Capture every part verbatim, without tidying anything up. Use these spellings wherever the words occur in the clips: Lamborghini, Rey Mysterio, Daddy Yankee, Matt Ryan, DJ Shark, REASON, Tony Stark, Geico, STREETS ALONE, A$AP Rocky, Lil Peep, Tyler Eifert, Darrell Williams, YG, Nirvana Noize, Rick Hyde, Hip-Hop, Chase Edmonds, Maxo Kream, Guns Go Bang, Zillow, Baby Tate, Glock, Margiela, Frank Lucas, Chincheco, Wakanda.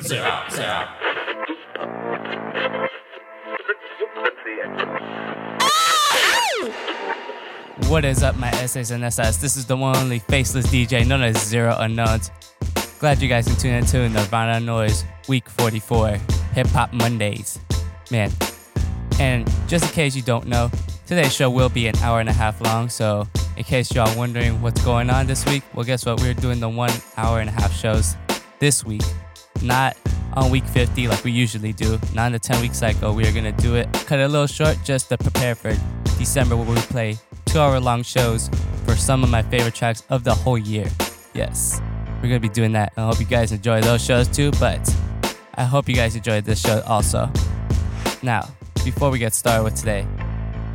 Zero, zero. What is up, my S As and S Is? This is the one and only faceless D J known as Zero Unknowns. Glad you guys can tune in to Nirvana of Noize Week forty-four, Hip Hop Mondays. Man, and just in case you don't know, today's show will be an hour and a half long, so in case y'all wondering what's going on this week, well, guess what? We're doing the one hour and a half shows this week, not on week fifty like we usually do, not in the ten-week cycle. We are going to do it, cut it a little short just to prepare for December where we play two-hour-long shows for some of my favorite tracks of the whole year. Yes, we're going to be doing that. I hope you guys enjoy those shows too, but I hope you guys enjoyed this show also. Now, before we get started with today,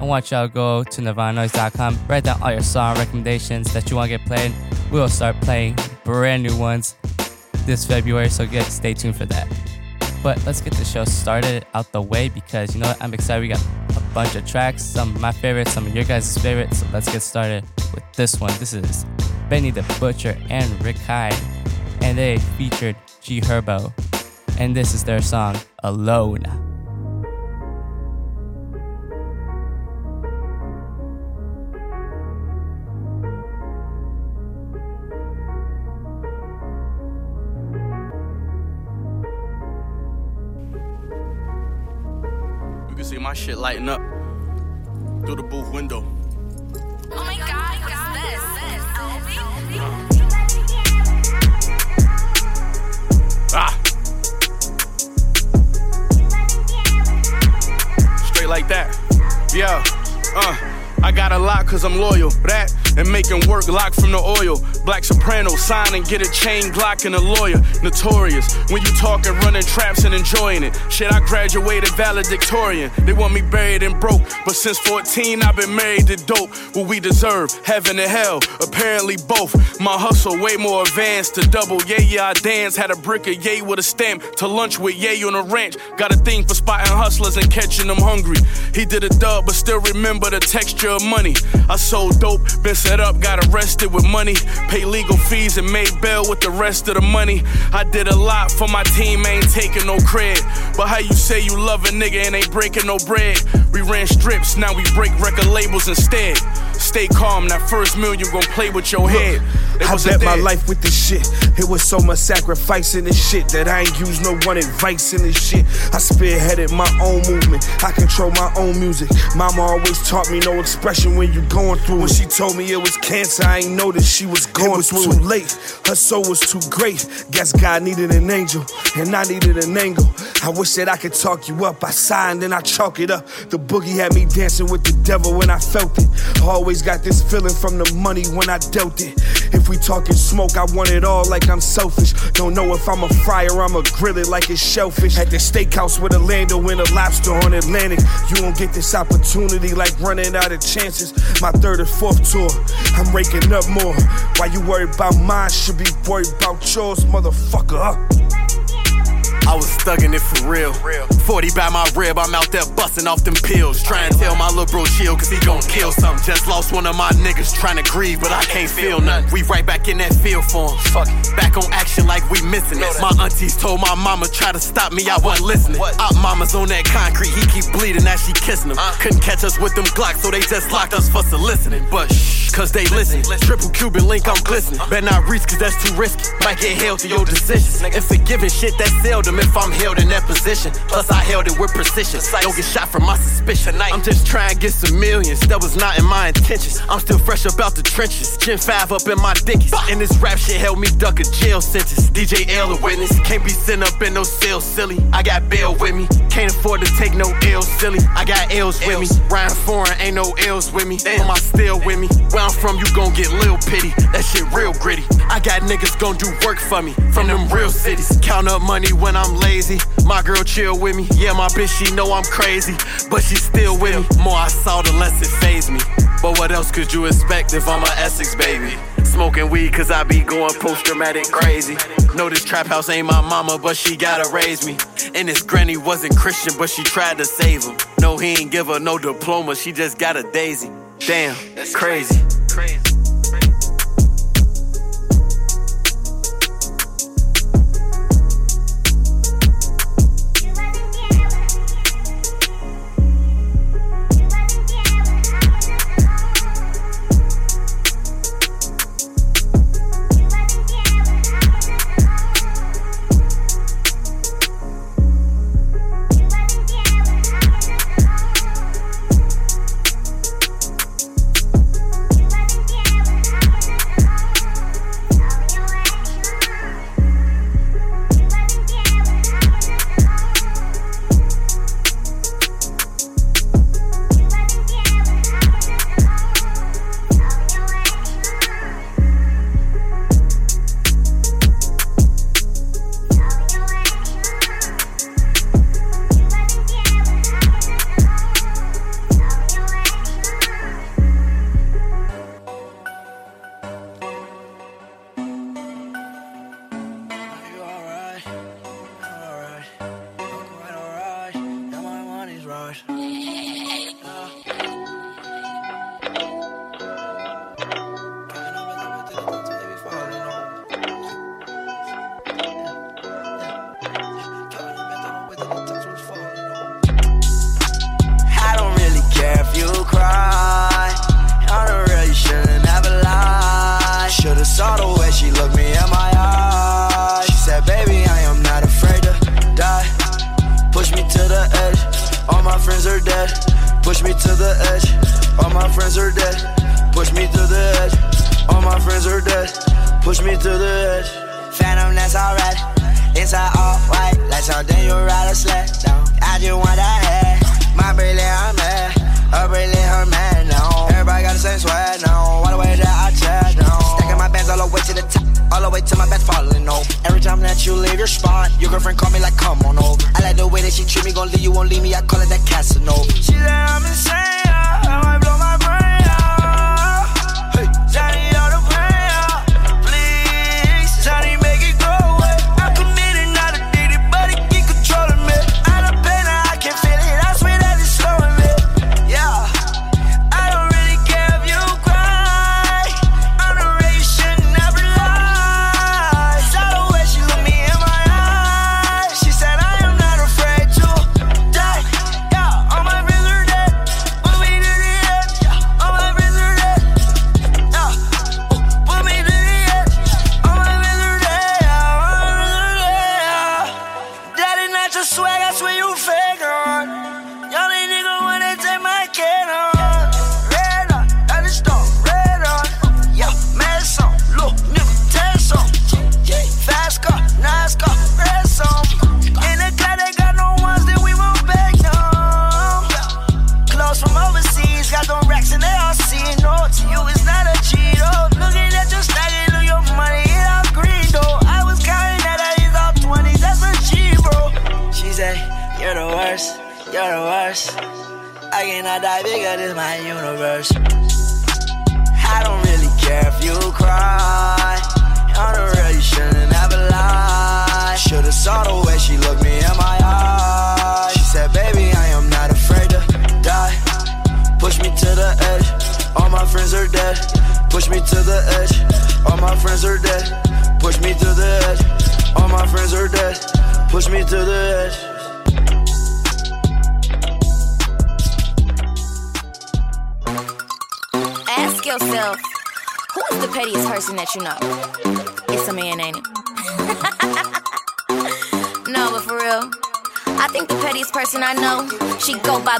I want y'all to go to Nirvana Noise dot com, write down all your song recommendations that you want to get played. We will start playing brand new ones this February, so get stay tuned for that. But let's get the show started out the way because, you know what, I'm excited. We got a bunch of tracks, some of my favorites, some of your guys' favorites, so let's get started with this one. This is Benny the Butcher and Rick Hyde, and they featured G Herbo, and this is their song, Alone. My shit lighting up through the booth window. Oh my god, what's this? This? Ah. Straight like that. Yeah. Uh, I got a lot cause I'm loyal. That and making work lock from the oil. Black soprano, sign and get a chain Glock and a lawyer. Notorious, when you talking, running traps and enjoying it. Shit, I graduated valedictorian. They want me buried and broke, but since fourteen I've been married to dope. What we deserve, heaven and hell, apparently both. My hustle way more advanced to double. Yeah, yeah, I dance. Had a brick of yay with a stamp to lunch with yay on a ranch. Got a thing for spotting hustlers and catching them hungry. He did a dub, but still remember the texture of money. I sold dope, been set up, got arrested with money. Legal fees and made bail with the rest of the money. I did a lot for my team, ain't taking no credit. But how you say you love a nigga and ain't breaking no bread? We ran strips, now we break record labels instead. Stay calm, that first meal you gon' play with your head. I bet my life with this shit. It was so much sacrifice in this shit that I ain't used no one advice in this shit. I spearheaded my own movement, I control my own music. Mama always taught me no expression when you going through it. When she told me it was cancer, I ain't know that she was going. It was too late, her soul was too great. Guess God needed an angel, and I needed an angle. I wish that I could talk you up, I signed and I chalk it up. The boogie had me dancing with the devil when I felt it. Always got this feeling from the money when I dealt it. If we talking smoke, I want it all like I'm selfish. Don't know if I'm a fryer, I'ma grill it like it's shellfish. At the steakhouse with Orlando and a lobster on Atlantic. You won't get this opportunity like running out of chances. My third or fourth tour, I'm raking up more. Why you worried about mine, should be worried about yours, motherfucker. I was thuggin' it for real. forty by my rib, I'm out there bustin' off them pills. Try and tell my little bro chill, cause he gon' kill something. Just lost one of my niggas trying to grieve, but I can't feel nothing. We right back in that field for him. Back on action like we missing it. My aunties told my mama, try to stop me, I wasn't listening. Our mama's on that concrete, he keep bleeding as she kissin' him. Couldn't catch us with them Glocks, so they just locked us for soliciting. But shh, cause they listen. Triple Cuban link, I'm glistening. Better not reach, cause that's too risky. Might get held to your decisions. And forgiving shit that's seldom. If I'm held in that position, plus I held it with precision. Don't get shot from my suspicion. I'm just trying to get some millions. That was not in my intentions. I'm still fresh about the trenches. Gen five up in my dickies. And this rap shit held me duck a jail sentence. D J L a witness. Can't be sent up in no cell, silly. I got bail with me. Can't afford to take no L's, silly. I got L's with me. Ryan foreign, ain't no L's with me. Damn, I still with me. Where I'm from, you gon' get Lil Pity. That shit real gritty. I got niggas gon' do work for me from them real cities. Count up money when I'm lazy, my girl chill with me. Yeah, my bitch, she know I'm crazy, but she still with me. More I saw, the less it fazed me. But what else could you expect if I'm a Essex baby? Smoking weed cause I be going post-traumatic crazy. Know this trap house ain't my mama, but she gotta raise me. And this granny wasn't Christian, but she tried to save him. No, he ain't give her no diploma, she just got a daisy. Damn, that's crazy. Crazy.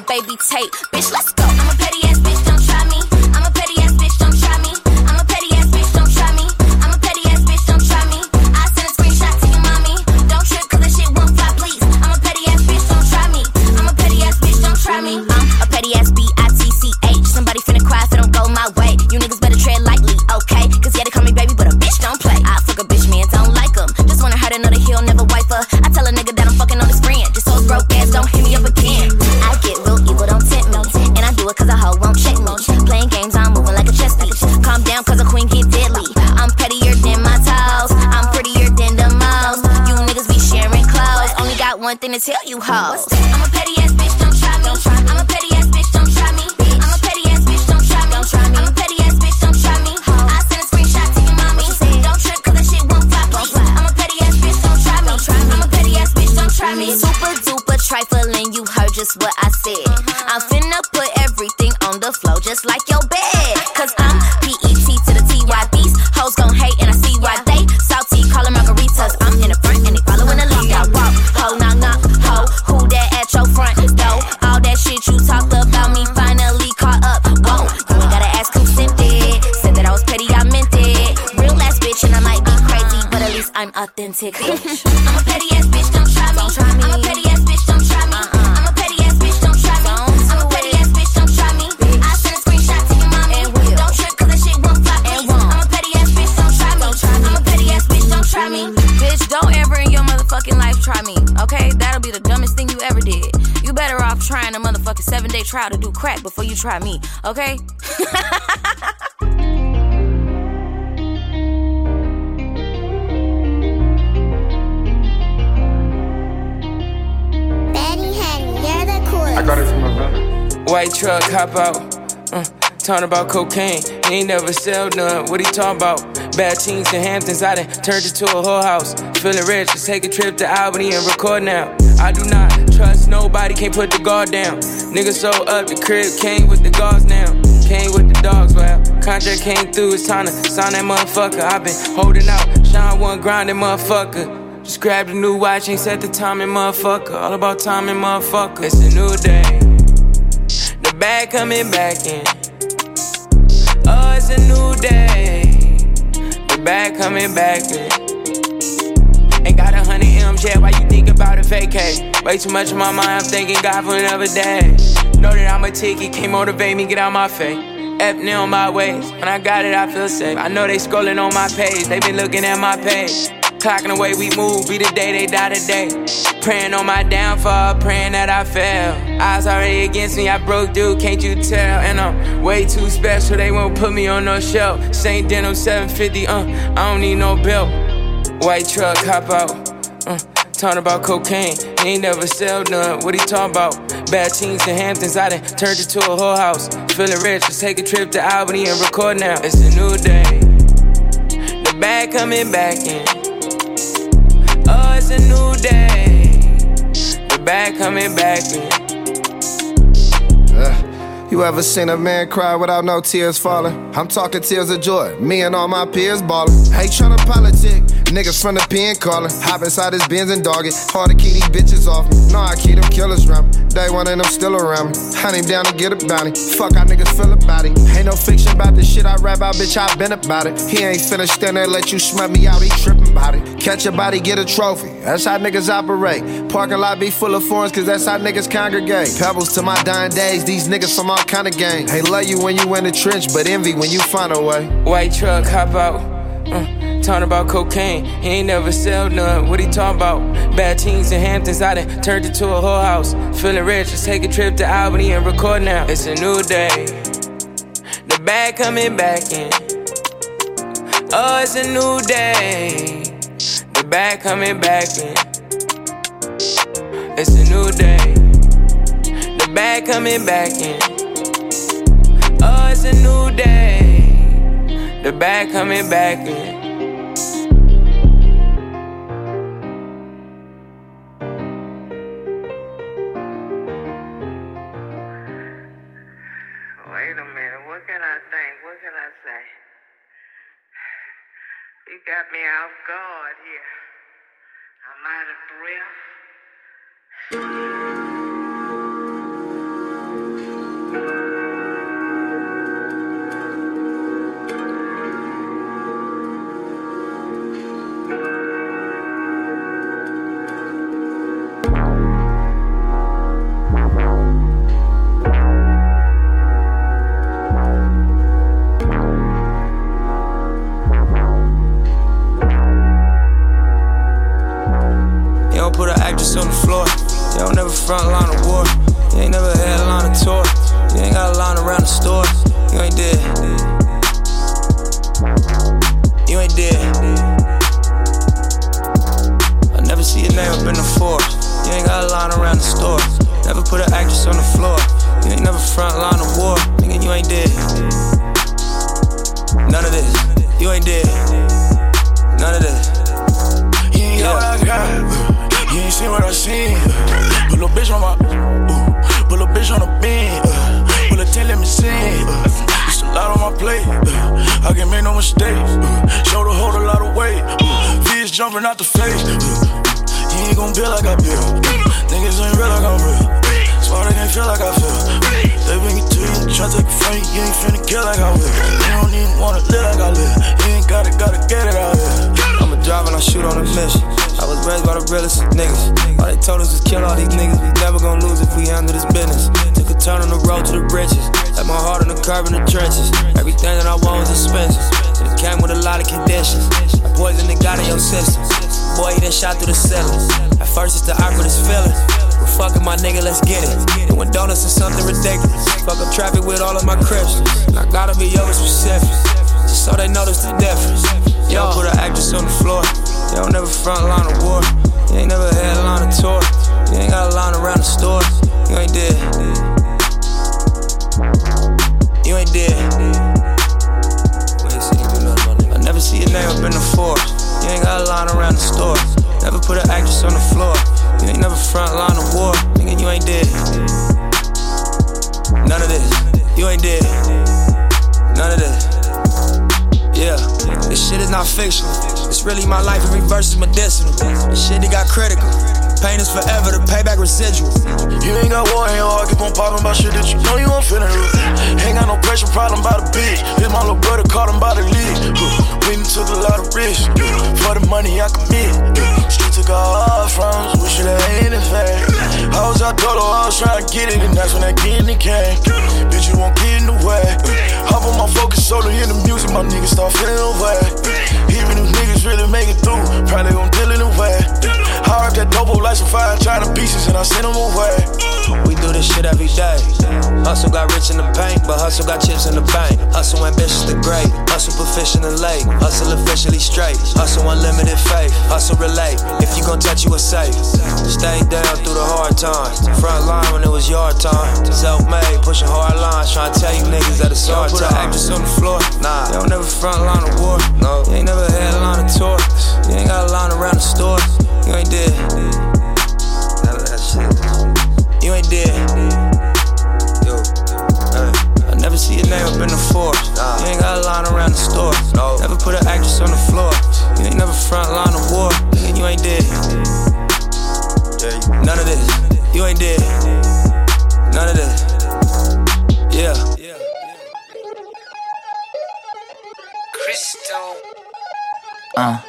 Baby Tate, bitch, let's go. I'm a petty ass bitch, don't try me. I'm a petty ass bitch, don't try me. I'm a petty ass bitch, don't try me. I'm a petty ass bitch, don't try me. I send a screenshot to your mommy. Don't trip, cause that shit won't fly, please. I'm a petty ass bitch, don't try me. I'm a petty ass bitch, don't try me. I'm a petty ass B I T C H. Somebody finna cry if it don't go my way. You niggas better tread lightly, okay? Cause yeah, they call me baby, but a bitch don't play. I fuck a bitch, man, don't like him. Just wanna hurt another heel, never wipe her. I tell a nigga that I'm fucking on his friend. This whole broke ass don't hit me up again. I get real evil, don't tempt me. And I do it cause a hoe won't check me. Playing games, I'm moving like a chess piece. Calm down cause a queen get deadly. I'm pettier than my toes. I'm prettier than the most. You niggas be sharing clothes. Only got one thing to tell you hoes. I'm a petty ass bitch, don't try me. I'm a petty ass bitch, don't try me. I'm a petty ass bitch, don't try me. I'm a petty ass bitch, don't try me. I send a screenshot to your mommy. Don't trip cause that shit won't fly, please. I'm a petty ass bitch, don't try me. I'm a petty ass bitch, don't try me. Super duper trifling, you heard just what I said. Uh-huh. I'm finna put everything on the floor just like your bed. Cause I'm P E T to the T Y. Yeah. These hoes gon' hate and I see why they salty. Callin' margaritas, I'm in the front and they followin' the lead. I walk, ho, knock, knock, ho, who that at your front door? All that shit you talked about me finally caught up. Whoa, you ain't gotta ask who sent it. Said that I was petty, I meant it. Real ass bitch and I might be crazy, but at least I'm authentic, bitch. I'm a petty ass bitch, don't try me. Don't try me. I'm a petty ass bitch, don't try me. Uh-uh. Bitch, don't ever in your motherfucking life try me, okay? That'll be the dumbest thing you ever did. You better off trying a motherfucking seven-day trial to do crack before you try me, okay? White truck, hop out. Uh, talking about cocaine. He ain't never sell none. What he talking about? Bad teens and Hamptons. I done turned it to a whole house. Feeling rich. Let's take a trip to Albany and record now. I do not trust nobody. Can't put the guard down. Niggas sold up the crib. Came with the guards now. Came with the dogs. Well, contract came through. It's time to sign that motherfucker. I been holding out. Shine one grinding motherfucker. Just grabbed a new watch, ain't set the timing, motherfucker. All about timing, motherfucker. It's a new day. The bag coming back in. Oh, it's a new day. The bag coming back in. Ain't got a hundred M's yet, why you think about a vacay? Way too much in my mind, I'm thanking God for another day. Know that I'm a ticket, can't motivate me, get out my face. F N on my ways, when I got it, I feel safe. I know they scrolling on my page, they been looking at my page. Clocking the way we move, be the day they die today. Praying on my downfall, praying that I fail. Eyes already against me, I broke through, can't you tell? And I'm way too special, they won't put me on no shelf. Saint Denim seven fifty, uh, I don't need no belt. White truck, hop out, uh, talking about cocaine. He ain't never sell none, what he talking about? Bad teens and Hamptons, I done turned it to a whole house. Feeling rich, let's take a trip to Albany and record now. It's a new day, the bag coming back in. Oh, it's a new day. The bag coming back in. Uh, you ever seen a man cry without no tears falling? I'm talking tears of joy. Me and all my peers ballin'. Ain't tryna politic. Niggas from the pen calling. Hop inside his Benz and dog it. Hard to keep these bitches off me. No, I keep them killers round me. Day one and I'm still around me. Hunt him down and get a bounty. Fuck how niggas feel about it. Ain't no fiction about the shit I rap about, bitch, I been about it. He ain't finna stand there, let you smut me out, he trippin' about it. Catch a body, get a trophy. That's how niggas operate. Parking lot be full of foreigns, cause that's how niggas congregate. Pebbles to my dying days, these niggas from all kind of games. They love you when you in the trench, but envy when you find a way. White truck, hop out. Uh, talking about cocaine, he ain't never sell none. What he talking about? Bad teens and Hamptons, I done turned it to a whole house. Feeling rich, let's take a trip to Albany and record now. It's a new day, the bag coming back in. Oh, it's a new day, the bag coming back in. It's a new day, the bag coming back in. Oh, it's a new day. The bag coming back in. Wait a minute, what can I think? What can I say? You got me off guard here. I'm out of breath. Front line of war, you ain't never had a line of tour. You ain't got a line around the store. You ain't dead. You ain't dead. I never see your name up in the force. You ain't got a line around the store. Never put an actress on the floor. You ain't never front line of war. Nigga, you ain't dead. None of this. You ain't dead. None of this. You ain't got what I got. You ain't seen what I seen. Uh, put a bitch on my, uh, put a bitch on the bed. Uh, put a ten, let me sing. Uh, it's a lot on my plate. Uh, I can make no mistakes. Uh, shoulder hold a lot of weight. Uh, Fears jumping out the face. Uh, you ain't gon' feel like I feel. Niggas ain't real like I'm real. That's why they can't feel like I feel. They bring it to you, try to take it from you. You ain't finna kill like I will. You don't even wanna live like I live. You ain't gotta, gotta get it out here. I'ma drive and I shoot on a mission. I was raised by the realest niggas. All they told us was kill all these niggas. We never gon' lose if we handle this business. Took a turn on the road to the bridges. Had my heart on the curb in the trenches. Everything that I want was expensive. It came with a lot of conditions. I poisoned the God in your system. Boy, he done shot through the ceiling. At first it's the awkwardest feeling. But fuckin' my nigga, let's get it. Doing donuts is something ridiculous. Fuck up traffic with all of my Christians. And I gotta be over specific. Just so they notice the difference. Y'all put an actress on the floor. You don't never front line of war. You ain't never had a line of tour. You ain't got a line around the store. You ain't dead. front line of war, nigga, you ain't dead. None of this, you ain't dead. None of this. Yeah, this shit is not fictional. It's really my life in reverse is medicinal. This shit, it got critical. Pain is forever, the payback residual. You ain't got war, ain't hard, keep on popping about shit that you know you ain't finna read. Ain't got no pressure, problem by the bitch. This my little brother caught him by the league. We done took a lot of risks. For the money I commit. Street took all our friends, wish it ain't in fact. I was out dolo, I was tryna get it, and that's when that kidney came. Bitch, you won't get in the way. Hop on my focus, solo in the music, my niggas start feeling way. Even if niggas really make it through, probably gon' deal it away. I ripped that double like some fire, try to pieces, and I sent them away. We do this shit every day. Hustle got rich in the paint, but hustle got chips in the bank. Hustle ambitious to great, hustle proficient and late. Hustle officially straight, hustle unlimited faith. Hustle relate, if you gon' touch you a safe. Stay down through the hard times. Front line when it was your time. Self-made, pushing hard lines, tryna tell you niggas that it's our time. Actors on the floor, nah, they don't never front line a war. No, you ain't never had a line of tour. You ain't got a line around the store. You ain't dead. None of that shit. You ain't dead. Yo, hey. I never see your name up in the Forbes. Nah. You ain't got a line around the store. No. Never put an actress on the floor. You ain't never front line of war. You ain't dead. Yeah. None of this. You ain't dead. None of this. Yeah. Yeah. Crystal. Uh.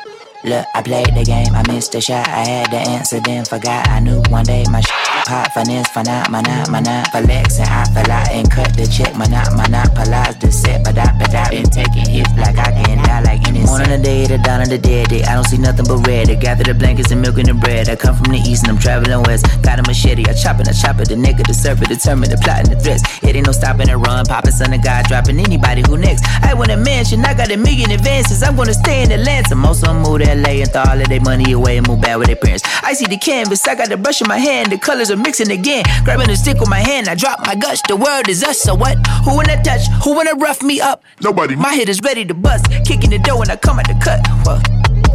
Look, I played the game, I missed the shot. I had the incident, forgot. I knew one day my shit pop. Finesse, for not, my not, my not. For Lex and I fell out and cut the check. My not, my not, Palaz the set. But I, but I been taking hits like I can die like innocent. Morning the day, the dawn of the dead day. I don't see nothing but red. I gather the blankets and milk and the bread. I come from the east and I'm traveling west. Got a machete, I chop it, I chop it. The nigga, the serpent, the termite, the plot and the threats. It ain't no stopping and run. Poppin' son of God, dropping anybody who next. I want a mansion, I got a million advances. I'm gonna stay in the land. Some most I'm moving L A and throw all of their money away and move back with their parents. I see the canvas, I got the brush in my hand. The colors are mixing again. Grabbing a stick with my hand, I drop my gush. The world is us, so what? Who wanna touch? Who wanna rough me up? Nobody. My head is ready to bust. Kicking the door when I come out the cut. Well,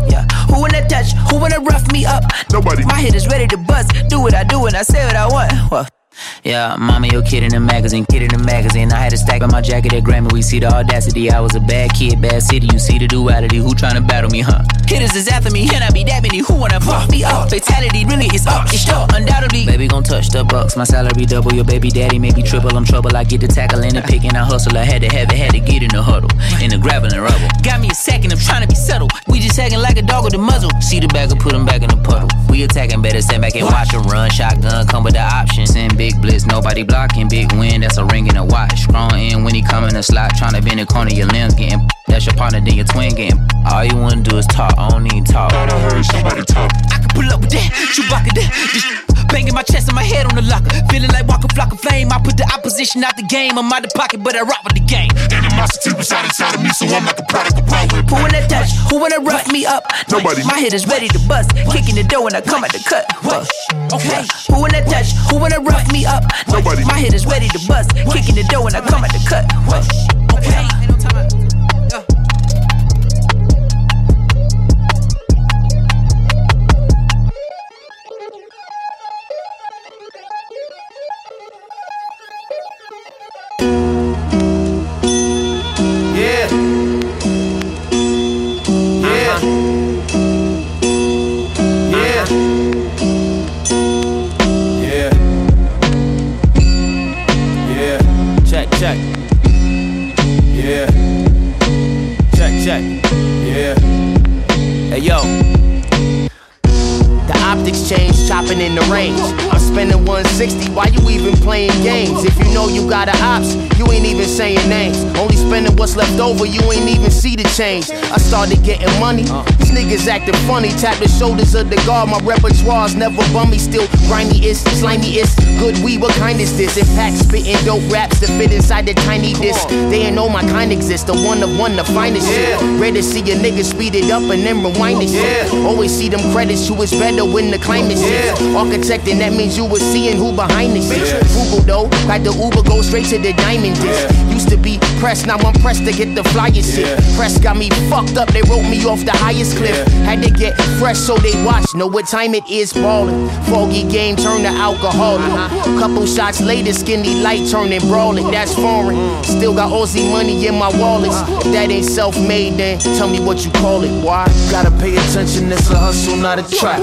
yeah. Who wanna touch? Who wanna rough me up? Nobody. My head is ready to bust. Do what I do and I say what I want. Well. Yeah, mama, your kid in the magazine, kid in the magazine. I had a stack on my jacket at Grammy, we see the audacity. I was a bad kid, bad city, you see the duality. Who tryna battle me, huh? Hitters is after me, can I be dabbing you? Who wanna pop me up? Fatality really is up, it's up, undoubtedly. Baby gon' touch the bucks, my salary double. Your baby daddy maybe triple, I'm trouble. I get the tackle and the pick and I hustle. I had to have it, had to get in the huddle, in the graveling rubble. Got me a second, I'm tryna be subtle. We just hacking like a dog with a muzzle. See the bagger, put him back in the puddle. We attacking, better stand back and watch him run. Shotgun come with the option. Send big blitz, nobody blocking. Big win, that's a ring and a watch. Strong in when he come in the slot. Tryna bend the corner, your limbs getting. That's your partner, then your twin game. All you wanna do is talk, I don't need talk. I heard somebody talk. I can pull up with that, Chewbacca that. Banging my chest and my head on the locker. Feeling like Walker Flock of Flame. I put the opposition out the game. I'm out of pocket, but I rock with the game. Animosity beside inside of me, so I'm like a product of power. Who wanna touch? Who wanna rough me up? Nobody. My head is ready to bust. Kicking the door when I come out the cut. What? Okay. Who wanna touch? Who wanna rough me up? Nobody. My head is ready to bust. Kicking the door when I come out the cut. What? Okay. In the range, I'm spending one sixty. Why you even playing games? If you know you got a ops, you ain't even saying names. Only spending what's left over, you ain't even see the change. I started getting money, these niggas acting funny. Tap the shoulders of the guard, my repertoire's never bummy. Still grimy is, slimy is, good weed, what kind is this? In fact, spitting dope raps to fit inside the tiny disc. They ain't know my kind exists, the one of one, the finest shit. Rare to see a nigga speed it up and then rewind it shit. Always see them credits, you is better when in the climate shit. Architecting, that means you was seeing who behind the shit. Google though, like the Uber go straight to the diamond dish. Used to be pressed, now I'm pressed to get the flyer shit. Press got me fucked up, they wrote me off the highest cliff. Had to get fresh so they watch, know what time it is, ballin'. Foggy game, turn to alcoholic. Couple shots later, skinny light turning brawling. That's foreign, still got Aussie money in my wallets. If that ain't self-made, then tell me what you call it, why? Gotta pay attention, it's a hustle, not a trap.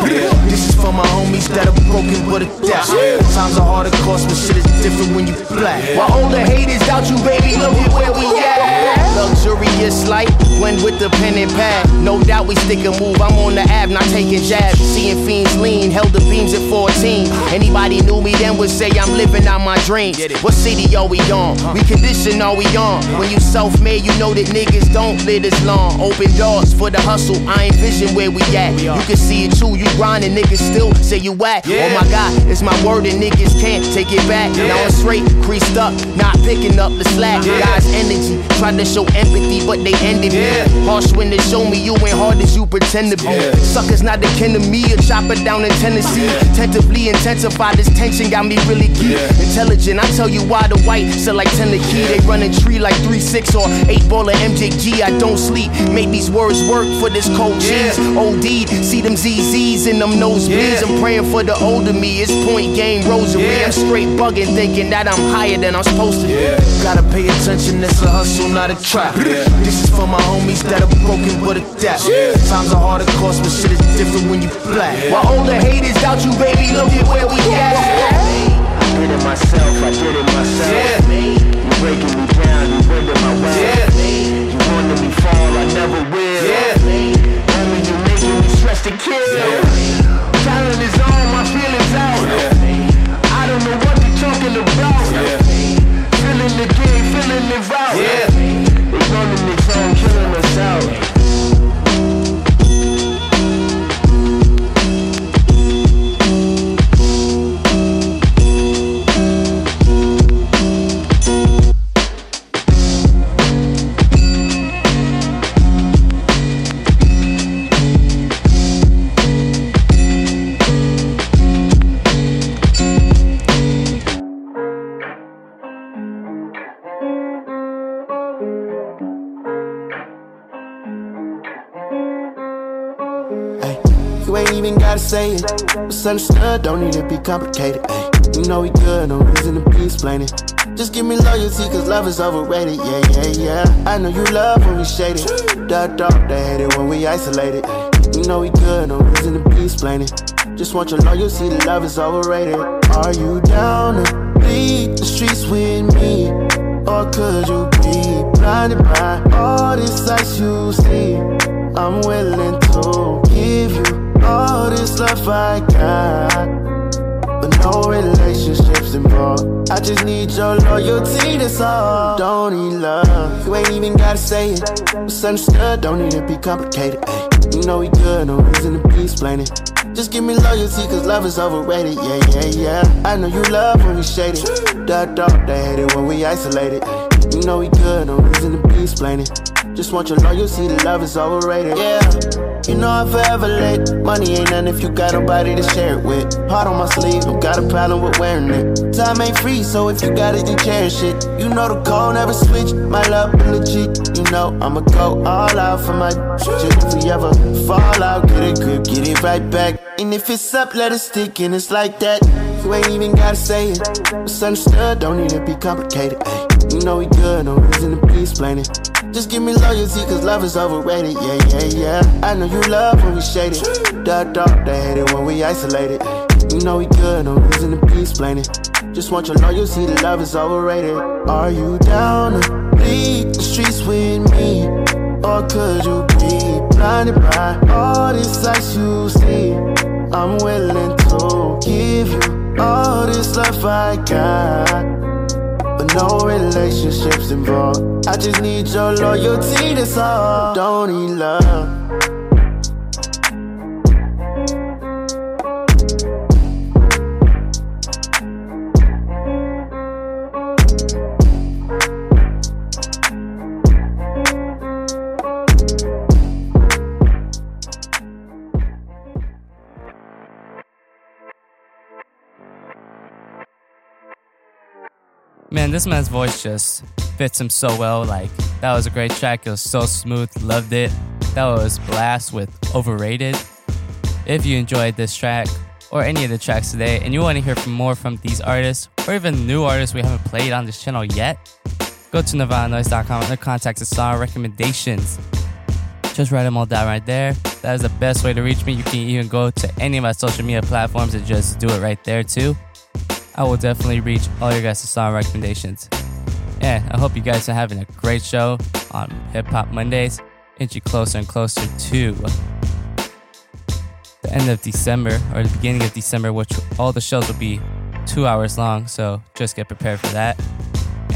This is for my homies that are broken but adapt. Times are hard, of course, but shit is different when you black. While all the haters doubt you, baby, look at where we at. Luxurious life, when with the pen and pad. No doubt we stick and move, I'm on the app, not taking jabs. Seeing fiends lean, held the beams at fourteen. Anybody knew me then would say I'm living out my dreams. What city are we on? We condition are we on? When you self-made, you know that niggas don't live this long. Open doors for the hustle, I envision where we at. You can see it too, you grinding, niggas still say you whack. Oh my God, it's my word and niggas can't take it back. Now I'm straight, creased up, not picking up the slack. Guys energy, trying to show empathy, but they ended me. Yeah. Harsh when they show me you ain't hard as you pretend to be. Yeah. Suckers not akin to me, a chopper down in Tennessee. Yeah. Tentatively intensified, this tension got me really geek. Yeah. Intelligent, I tell you why the white sell like ten to key. Yeah. They run a tree like three six or eight ball of M J G. I don't sleep, make these words work for this cold cheese. Yeah. O D, see them Z Z's and them nosebleeds. Yeah. I'm praying for the older me, it's point game rosary. Yeah. I'm straight bugging, thinking that I'm higher than I'm supposed to be. Yeah. Gotta pay attention, it's a hustle, not a trap. Yeah. This is for my homies that are broken but adapt. Yeah. Times are hard, of course, but shit is different when you black. Yeah. While all the haters doubt you, baby, look at where we at. I did it myself, I did it myself. Yeah. You breaking me down, you breaking my way. Yeah. You wanted me fall, I never will. Yeah. Only you making me stress to kill. Yeah. Talent is on, my feelings out. Yeah. I don't know what you're talking about. Yeah. Feeling the game, feeling the route. Yeah. Killing us out. Say it, it's understood, don't need to be complicated. Ay. You know we good, no reason to be explaining. Just give me loyalty, cause love is overrated. Yeah, yeah, yeah. I know you love when we shaded. The dog, they hate it when we isolated. Ay. You know we good, no reason to be explaining. Just want your loyalty, the love is overrated. Are you down to bleed the streets with me? Or could you be blinded by all this ice you see? I'm willing to give you all this love I got, but no relationships involved. I just need your loyalty, that's all. Don't need love, you ain't even gotta say it. It's understood, don't need to be complicated. Ay. You know we good, no reason to be explaining. Just give me loyalty, cause love is overrated. Yeah, yeah, yeah. I know you love when we shaded. The dog, they hate it when we isolated. Ay. You know we good, no reason to be explaining. Just want your loyalty, the love is overrated. Yeah, you know I'm forever late. Money ain't none if you got nobody to share it with. Heart on my sleeve, don't got a problem with wearing it. Time ain't free, so if you got it, then cherish it. You know the code never switch, my love be legit. You know I'ma go all out for my shit. If we ever fall out, get a grip, get it right back. And if it's up, let it stick, and it's like that. You ain't even gotta say it. It's understood, don't need to be complicated. Ay. You know we good, no reason to be explaining. Just give me loyalty, cause love is overrated. Yeah, yeah, yeah. I know you love when we shaded. The dog, they hate it when we isolated. You know we good, no reason to be explaining. Just want your loyalty, the love is overrated. Are you down to bleed the streets with me? Or could you be blinded by all this ice you see? I'm willing to give you all this love I got, but no relationships involved. I just need your loyalty, that's all. Don't need love. Man, this man's voice just fits him so well. Like, that was a great track. It was so smooth. Loved it. That was blast with Overrated. If you enjoyed this track or any of the tracks today and you want to hear from more from these artists or even new artists we haven't played on this channel yet, go to Nirvana Noize dot com and contact us on recommendations. Just write them all down right there. That is the best way to reach me. You can even go to any of my social media platforms and just do it right there too. I will definitely reach all your guys' song recommendations. And I hope you guys are having a great show on Hip Hop Mondays, inching closer and closer to the end of December or the beginning of December, which all the shows will be two hours long. So just get prepared for that.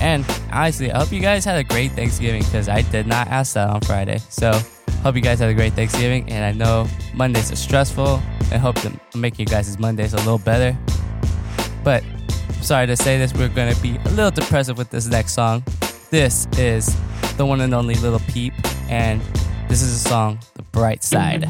And honestly, I hope you guys had a great Thanksgiving because I did not ask that on Friday. So hope you guys had a great Thanksgiving. And I know Mondays are stressful. I hope to make you guys' Mondays a little better. But I'm sorry to say this, we're going to be a little depressive with this next song. This is the one and only Lil Peep, and this is the song, The Bright Side.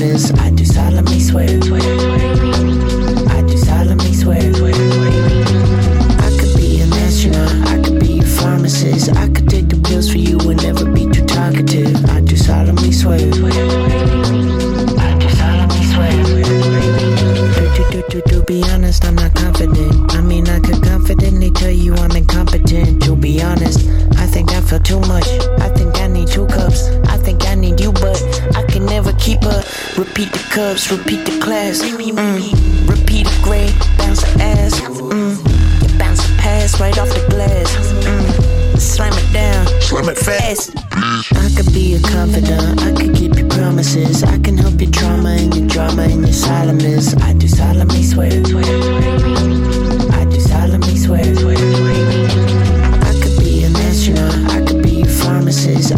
I do solemnly swear, I do solemnly cut. Repeat the cups, repeat the class. Mm. Repeat the grade, bounce the ass. Mm. You bounce the pass right off the glass. Mm. Slam it down, slam it fast. I could be your confidant, I could keep your promises. I can help your trauma and your drama and your solemnness. I do solemnly swear. I do solemnly swear.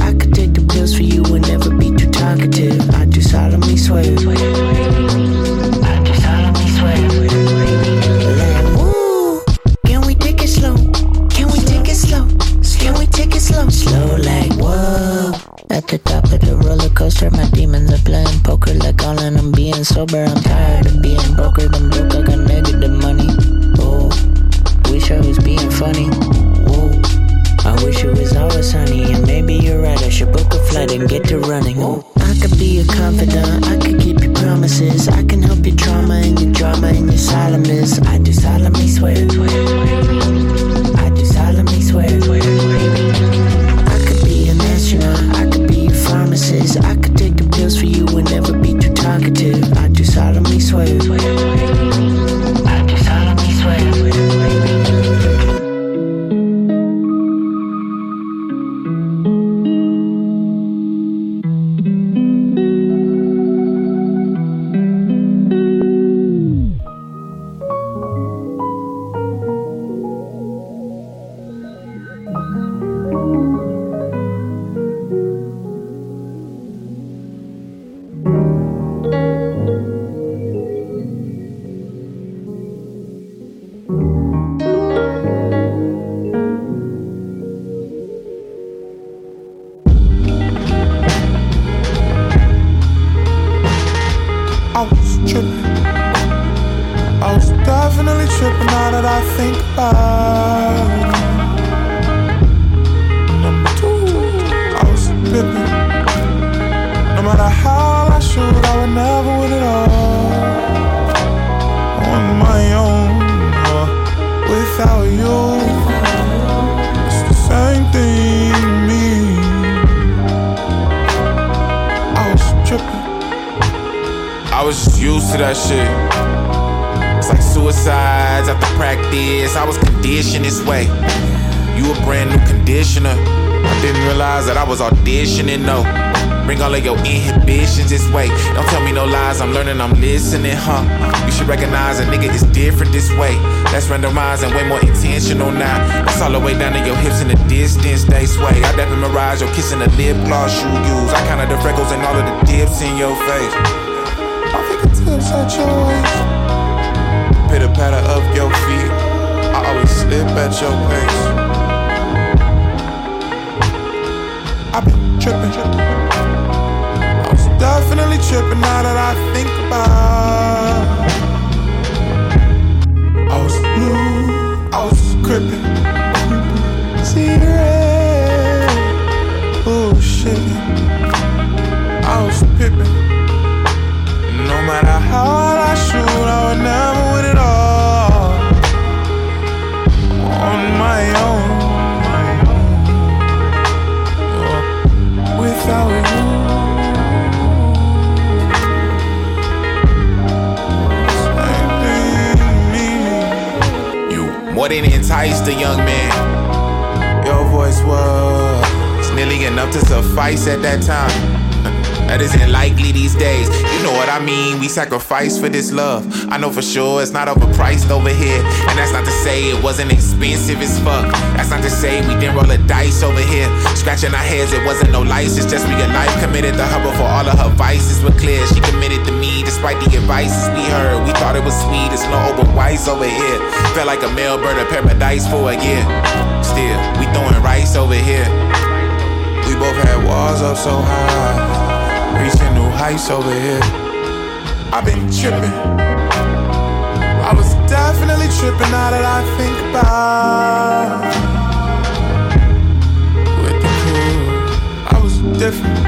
I could take the pills for you and never be too talkative. I do solemnly swear. I do solemnly swear. Ooh, can we take it slow? Can we take it slow? Can we take it slow? Slow like whoa. At the top of the roller coaster, my demons are playing poker like all, and I'm being sober. I'm tired of being broker than broke. I got negative money. Oh, wish I was being funny. I wish it was always sunny, and maybe you're right. I should book a flight and get to running. Ooh. I could be your confidant, I could keep your promises. I can help your trauma and your drama and your solemnness. I do solemnly swear. I do solemnly swear. I could be an astronaut, I could be your pharmacist. I could take the pills for you and never be too talkative. I do solemnly swear. I do solemnly swear. Randomizing, way more intentional now. That's all the way down to your hips in the distance, they sway. I dab in mirage, your kiss in the lip gloss you use. I counted the freckles and all of the dips in your face. I think the tips are choice. Pitter patter of your feet. I always slip at your pace. I've been tripping, I was definitely tripping now that I think about it. I was blue, I was gripping, cigarette, bullshit. I was pippin'. No matter how hard I shoot, I would never win it all. On my own, without you. More than enticed the young man. Your voice was nearly enough to suffice at that time. That isn't likely these days. You know what I mean, we sacrifice for this love. I know for sure it's not overpriced over here. And that's not to say it wasn't expensive as fuck. That's not to say we didn't roll a dice over here. Scratching our heads, it wasn't no license. Just real life committed to her before all of her vices were clear. She committed to me despite the advices we heard. We thought it was sweet, it's no overwise over here. Felt like a male bird of paradise for a year. Still, we throwing rice over here. We both had walls up so high, reaching new heights over here. I've been tripping. I was definitely tripping now that I think about with the crew. I was different.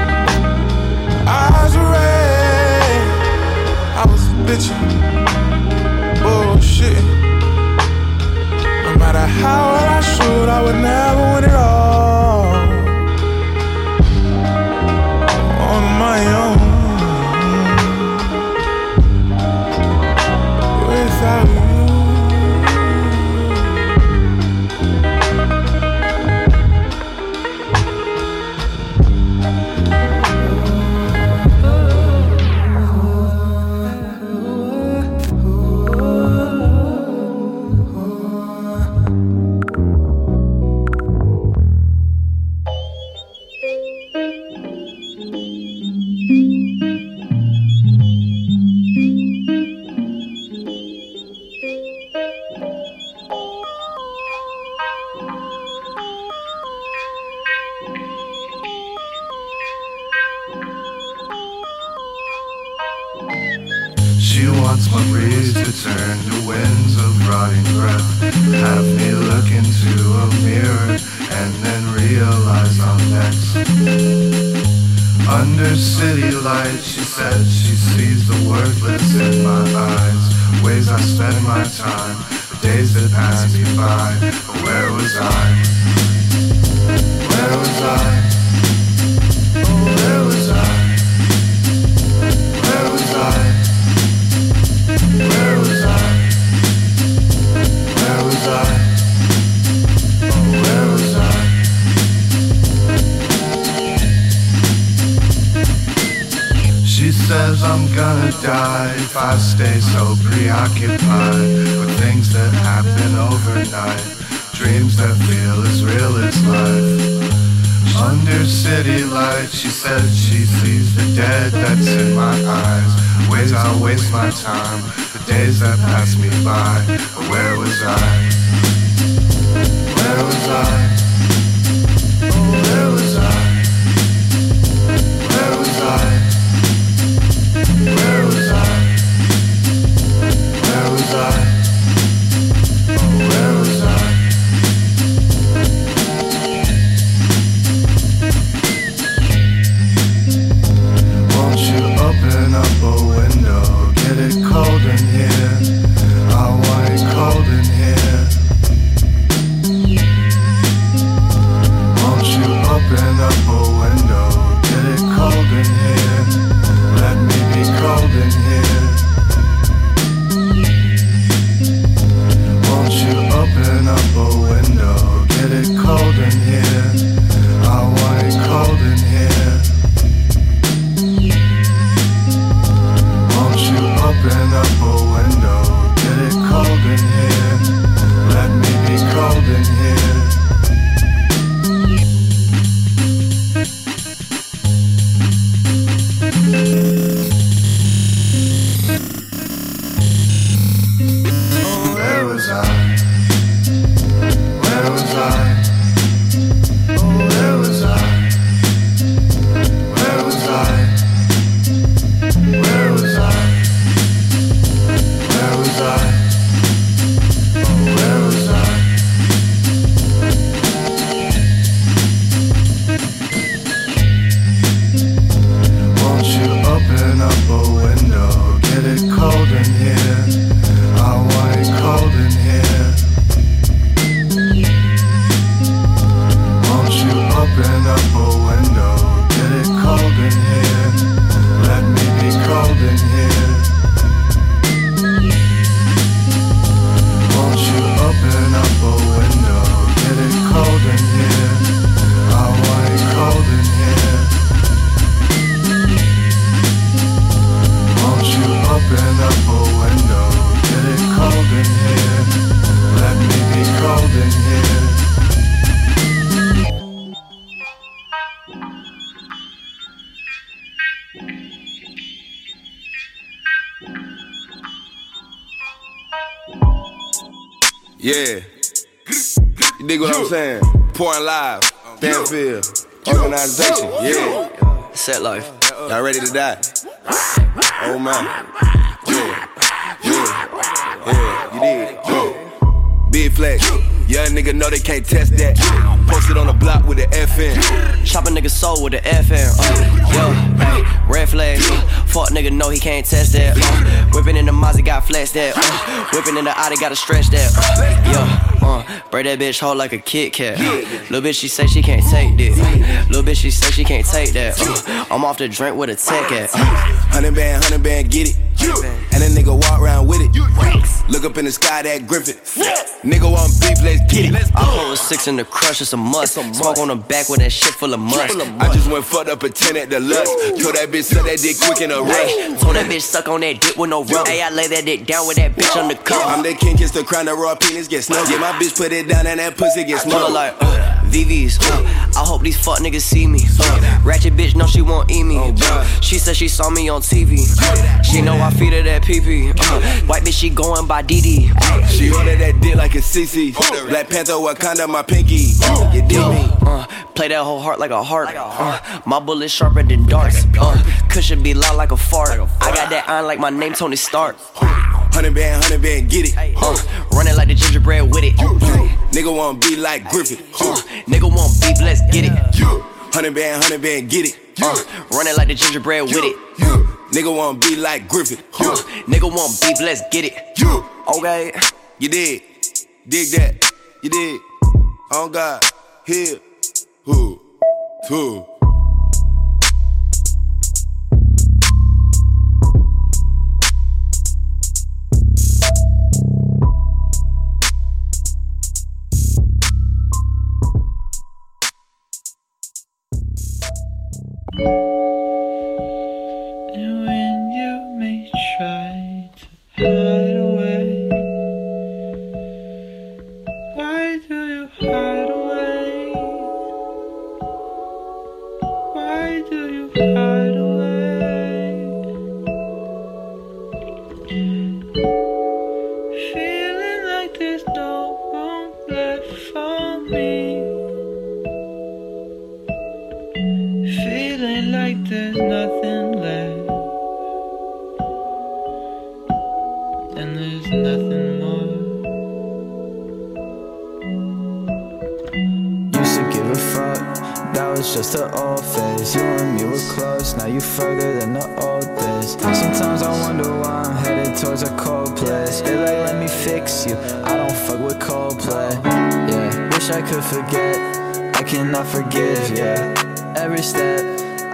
Eyes were red. I was bitching, bullshitting. No matter how hard I shoot, I would never win it all. On my own. wants my breeze to turn to winds of rotting breath. Have me look into a mirror and then realize I'm next. Under city lights, she said she sees the worthless in my eyes. Ways I spend my time, the days that pass me by. But where was I? Where was I? Where was I? Where was I? Where was I? Where was I? Says I'm gonna die if I stay so preoccupied with things that happen overnight, dreams that feel as real as life. Under city lights, she says she sees the dead that's in my eyes. Ways I waste my time, the days that pass me by. Where was I? Where was I? Where was I? Where was I? Where was I? Where was I? Where was I? Won't you open up a window? Get it cold in here. I want it cold in here. Won't you open up a window? Get it cold in here. Let me be cold in here. Won't you open up a window? Get it cold in here. I want it cold in here. Won't you open up a window? Get it cold in here. Let me be cold in here. Yeah, you dig what I'm saying? Pouring live, Stanfield, organization, yeah. Set life. Y'all ready to die? Oh man, yeah, yeah, yeah, you dig? Yeah. Big flex, young nigga know they can't test that. Posted on the block with the F M. Chop a nigga soul with the F M. Uh, yo, hey, red flag. Fuck nigga know he can't test that. Uh, whipping in the Mazda got flex that. Uh, whipping in the Audi gotta stretch that. Uh, yo. Uh, break that bitch hard like a Kit Kat. Uh, Lil' bitch, she say she can't take this. Uh, Lil' bitch, she say she can't take that. Uh, I'm off the drink with a tech at. Uh, hundred band, hundred band, get it. And a nigga walk around with it. Look up in the sky, that Griffin. Nigga on beef, let's get it. I hold a six in the crush, it's a must. Smoke on the back with that shit full of must. I just went fucked up a ten at the lust. Told that bitch suck that dick quick in a rush. Told that bitch suck on that dick with no rub. Hey, I lay that dick down with that bitch on the cup. I'm the king, kiss the crown, the raw penis get snug. Yeah, my bitch put it down and that pussy gets smoked. Like, uh, V Vs. Uh, I hope these fuck niggas see me. Uh, ratchet bitch, no, she won't eat me. Uh, she said she saw me on T V. Uh, she know I feed her that pee pee. Uh, white bitch, she going by D D. Uh, she ordered that dick like a C C. Uh, Black Panther, Wakanda, my pinky. Uh, you dig me? Uh, play that whole heart like a heart. Uh, my bullet sharper than darts. Uh, cushion be loud like a fart. I got that iron like my name Tony Stark. Hundred band, hundred band, get it. Uh, running like the gingerbread with it. Uh, nigga wanna be like Griffin. Uh, nigga wanna beef, let's get it. Hundred band, hundred band, get it. Uh, running like the gingerbread with it. Nigga wanna be like Griffin. Uh, nigga wanna beef, let's get it. Okay, you did, dig that, you did. On God, here, who, who. And when you may try to hide away, why do you hide away? Why do you hide away? Feeling like there's no room left for me. Feeling like there's nothing left, and there's nothing more. Used to give a fuck, that was just the old phase. You and me were close, now you further than the old days. Sometimes I wonder why I'm headed towards a cold place. They like, let me fix you, I don't fuck with Coldplay. Yeah, wish I could forget, I cannot forgive, yeah. Every step,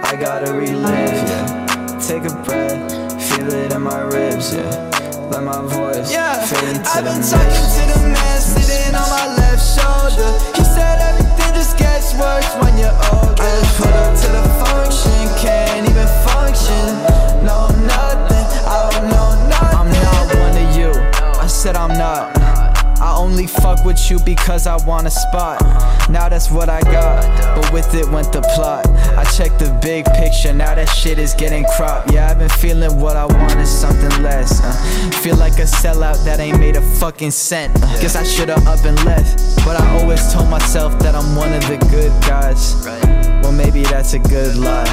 I gotta relive, yeah. Take a breath, feel it in my ribs, yeah. Let my voice yeah. fit into I've the been mix. Talking to the man sitting on my left shoulder. He said everything just gets worse when you're older. I put up to the function, can't even function. No, nothing, I don't know nothing. I'm not one of you, I said I'm not. I only fuck with you because I want a spot. Now that's what I got, but with it went the plot. I checked the big picture, now that shit is getting cropped. Yeah, I've been feeling what I want is something less. uh, Feel like a sellout that ain't made a fucking cent. uh, Guess I should've up and left, but I always told myself that I'm one of the good guys. Well, maybe that's a good lie.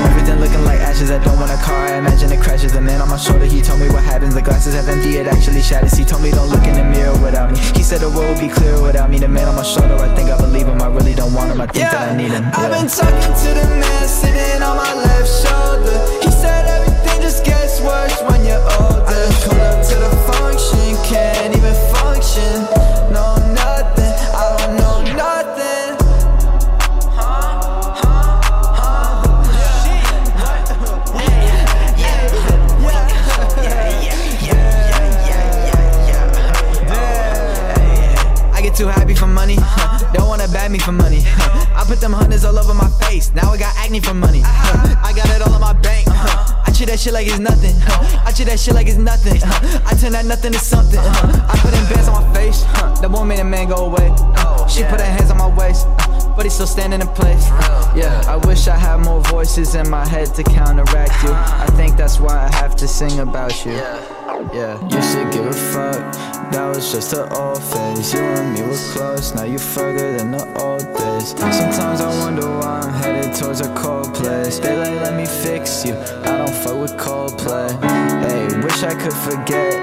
Everything looking like ashes, I don't want a car, I imagine it crashes. The man on my shoulder, he told me what happens. The glasses have empty, it actually shatters. He told me don't look in the mirror without me. He said the world would be clearer without me. The man on my shoulder, I think I believe him, I really don't want him, I think yeah. that I need him, yeah. I've been talking to the man sitting on my left shoulder. He said everything just gets worse when you're older. I just called up to the function, can't even function. No, nothing, I don't know nothing. Too happy for money, uh-huh. Don't wanna bag me for money. uh-huh. I put them hundreds all over my face, now I got acne for money. uh-huh. I got it all in my bank. uh-huh. I treat that shit like it's nothing. uh-huh. I treat that shit like it's nothing. uh-huh. I turn that nothing to something. uh-huh. I put them bands on my face. uh-huh. That won't make a man go away. uh-huh. She put her hands on my waist, uh-huh. but he's still standing in place. uh-huh. Yeah, I wish I had more voices in my head to counteract you. I think that's why I have to sing about you. yeah. Yeah, you should give a fuck, that was just the old phase. You and me were close, now you further than the old days. Sometimes I wonder why I'm headed towards a cold place. They like, let me fix you, I don't fuck with Coldplay. Hey, wish I could forget,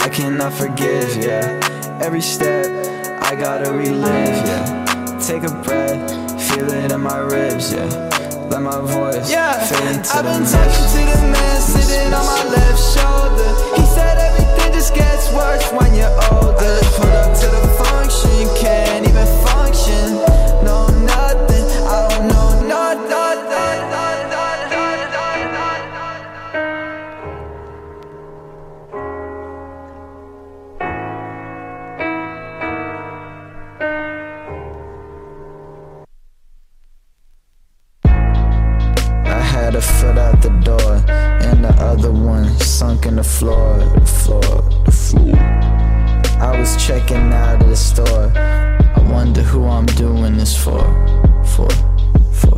I cannot forgive, yeah. Every step, I gotta relive, yeah. Take a breath, feel it in my ribs, yeah. Let my voice yeah. fit into I've been the talking to the man sitting on my left shoulder. He said everything just gets worse when you're older. I just put up to the function, can't even function. No, nothing, I don't know sunk in the floor, the floor, the floor. I was checking out of the store. I wonder who who I'm doing this for, for, for.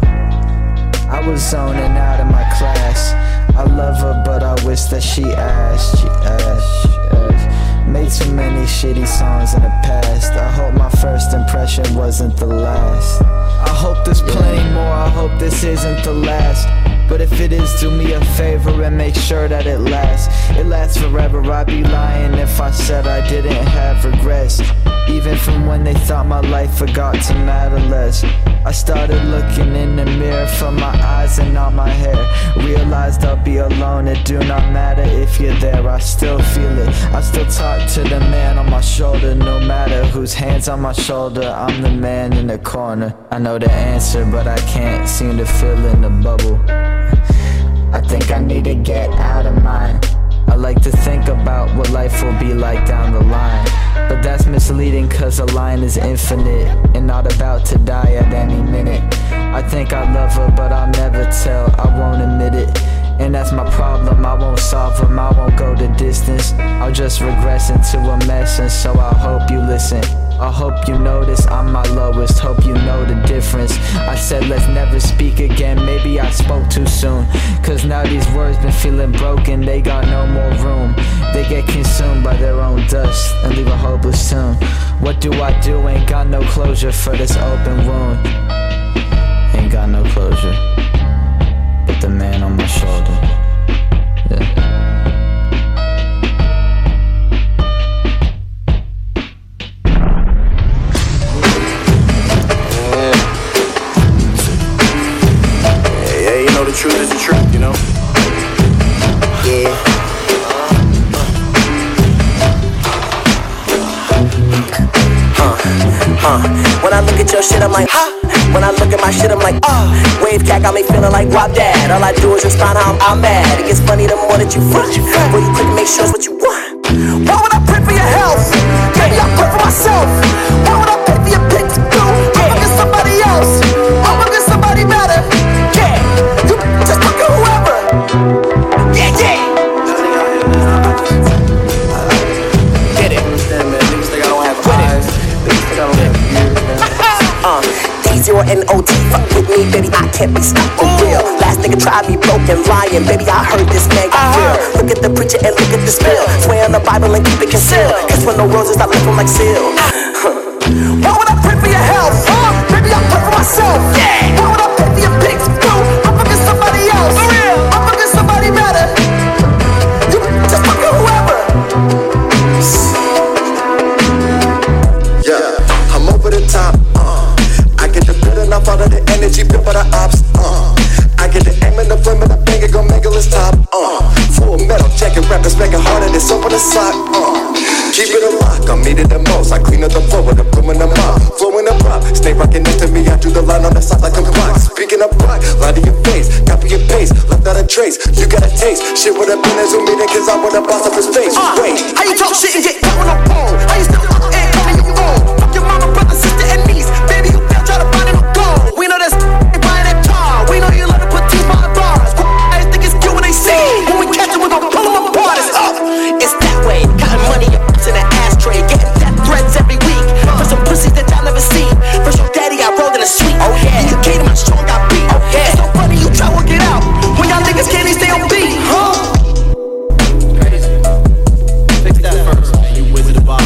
I was zoning out of my class. I love her, but I wish that she asked, she asked, she asked. Made too many shitty songs in the past. I hope my first impression wasn't the last. I hope there's plenty more, I hope this isn't the last. But if it is, do me a favor and make sure that it lasts. It lasts forever, I'd be lying if I said I didn't have regrets. Even from when they thought my life forgot to matter less. I started looking in the mirror for my eyes and all my hair. Realized I'll be alone, it do not matter if you're there. I still feel it, I still talk to the man on my shoulder. No matter whose hand's on my shoulder, I'm the man in the corner. I know the answer, but I can't seem to fill in the bubble. I think I need to get out of mine. I like to think about what life will be like down the line. But that's misleading, cause a line is infinite and not about to die at any minute. I think I love her, but I'll never tell, I won't admit it. And that's my problem, I won't solve them, I won't go the distance. I'll just regress into a mess, and so I hope you listen. I hope you notice I'm my lowest, hope you know the difference. I said let's never speak again, maybe I spoke too soon. Cause now these words been feeling broken, they got no more room. They get consumed by their own dust and leave a hopeless tomb. What do I do? Ain't got no closure for this open wound. Ain't got no closure, but the man on my shoulder. Yeah. The truth is the truth, you know? Yeah. Huh, huh. When I look at your shit, I'm like, ha! When I look at my shit, I'm like, ah. Oh. Wave cat got me feeling like Rob Dad. All I do is respond how I'm, I'm mad. It gets funny the more that you front. Well, you quick make sure it's what you want. Why would I pray for your health? Maybe I pray for myself. Why would I pay for your pick to do? I'm looking at somebody else. I'm looking at somebody better. Just look at whoever. Yeah, yeah. Get it. Niggas think I don't have eyes. Niggas think I don't have ears. Uh, D zero N O T. Fuck with me, baby. I can't be stopped for real. Last nigga tried me broken, lying. Baby, I heard this man got real. Look at the preacher and look at the spill. Swear on the Bible and keep it concealed. Cause when no roses, I live them like seal. Why would I pray for your health? Huh? Baby, I pray for myself. Yeah. Why would I pray for your pigs? I'm fucking somebody better. You just fucking whoever. Yeah, I'm over the top. Uh, I get the feeling I'm out of the energy, pimp of the ops. Uh, I get the aim and the flame and the finger gon' make it less top. Uh, full metal jacket, rappers making harder than soap on the sock. Uh, keep it a lock, I'm needed the most. I clean up the floor with a broom and a mop, flowing the prop. Snake rocking next to me, I do the line on the sock like I'm clock. Speaking of rock, lie to your face. Left out a trace, you got a taste. Shit would have been a Zoom meeting cause I would have bossed up his face. uh, Wait, how you talk shit and get down on the pole? How you step out the air, call me your phone? Fuck your mama, brother, sister, and niece. Baby, you better try to find it, no gold. We know that's ain't buying that car. We know you love to put two by bars. I think it's cute when they see. When we catch them, we gon' pull them apart. It's up, it's that way. Cotton money, your ass in an ashtray. Getting death threats every week for some pussy that y'all never seen. For your daddy, I rolled in a suite. Oh yeah, you came to my strong, I beat. Oh yeah, it's so funny you try working. Can they stay on beat, huh? Crazy. Fix that first, man. You wizard of Bob.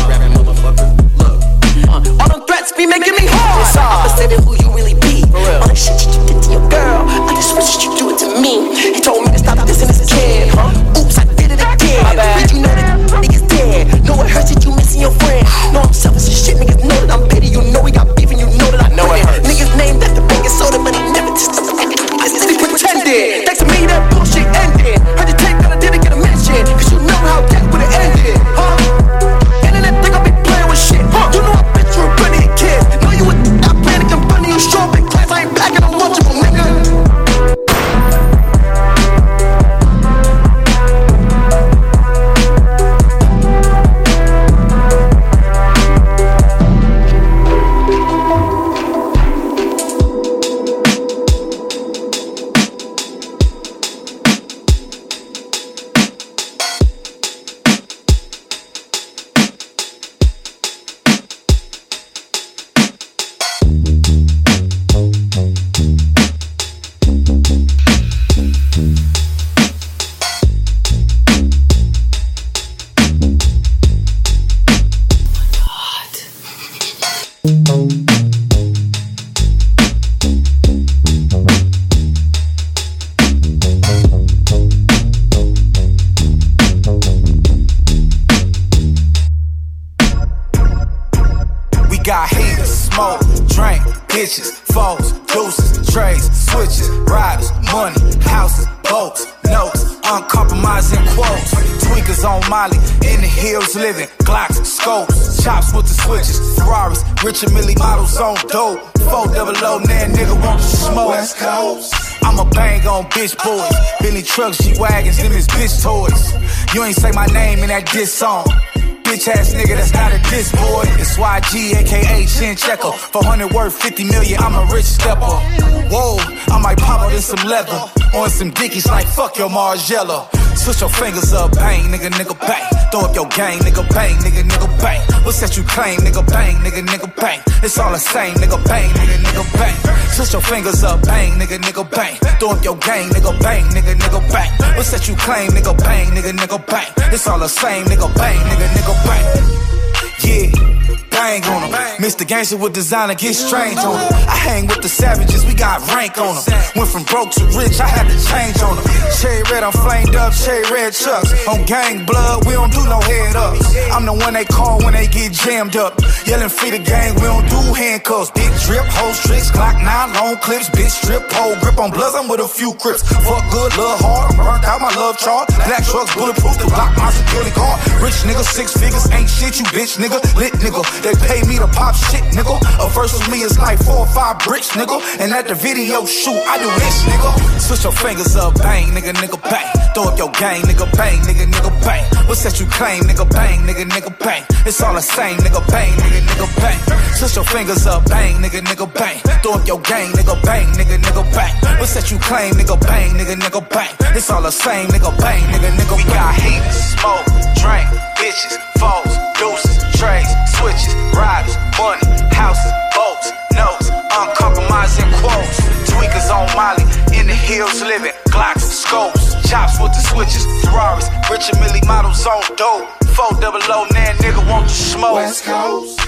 Hitches, foes, deuces, trades, switches, riders, money, houses, boats, notes, uncompromising quotes. Tweakers on Molly, in the hills living, Glocks, scopes, chops with the switches, Ferraris, rich and milli models on dope. Four double O, now nigga want to smoke. West Coast. I'm a bang on bitch boys, Bentley trucks, G-Wagons, them is bitch toys. You ain't say my name in that diss song. Bitch ass nigga, that's not a diss, boy. It's Y G, aka Chincheco. four hundred worth fifty million, I'm a rich stepper. Whoa, I might pop out in some leather. On some dickies like fuck your Margiela. Switch your fingers up, bang, nigga, nigga, bang. Throw up your gang, nigga, bang, nigga, nigga, bang. What's that you claim, nigga, bang, nigga, nigga, bang. It's all the same, nigga, bang, nigga, nigga, bang. Switch your fingers up, bang, nigga, nigga, bang. Throw up your gang, nigga, bang, nigga, nigga, bang. What's that you claim, nigga, bang, nigga, nigga, bang. It's all the same, nigga, bang, nigga, nigga, bang. Yeah, bang on him. Mister Gangster with designer, get strange on him. I hang with the savages, we got rank on them. Went from broke to rich, I had to change on them. Cherry red, I'm flamed up, cherry red chucks. On gang blood, we don't do no head ups. I'm the one they call when they get jammed up. Yelling free the gang, we don't do handcuffs. Big drip, hose tricks, Glock nine, long clips. Bitch strip, pole grip on bloods, I'm with a few crips. Fuck good, love hard, I'm burnt out my love chart. Black trucks, bulletproof, the block my security card. Rich nigga, six figures, ain't shit, you bitch nigga. Lit nigga, they pay me to pop shit nigga. A verse with me is like four or five bricks nigga. And at the video shoot, I do this nigga. Switch your fingers up, bang, nigga, nigga, bang. Throw up your gang, nigga, bang, nigga, nigga, bang. What's that you claim, nigga, bang, nigga, nigga, bang. It's all the same, nigga, bang, nigga, nigga, bang. Switch your fingers up, bang, nigga, nigga, bang. Throw up your gang, nigga, bang, nigga, nigga, bang. What's that you claim, nigga, bang, nigga, nigga, bang. It's all the same, nigga, bang, nigga, nigga, bang. We got heat, smoke, drink, bitches, foes, deuces, trades, switches, riders, money, houses, boats, notes, uncompromising quotes. Tweakers on Molly, in the hills living, Glocks, scopes, chops with the switches, Ferraris, rich and milli models on dope. Four double O, now nigga want to smoke. West Coast.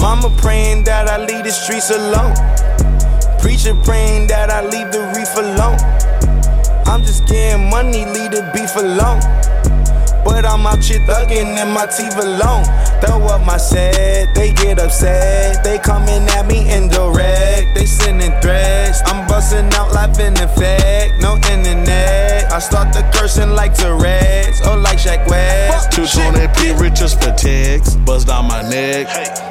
Mama praying that I leave the streets alone. Preacher praying that I leave the reef alone. I'm just getting money, leave the beef alone. But I'm out here thugging and my teeth alone. Throw up my set, they get upset. They coming at me indirect, they sending threats. I'm busting out life in effect, no internet. I start the cursing like Tourette's or like Shaq West. two twenty P Richards protects, bust down my neck.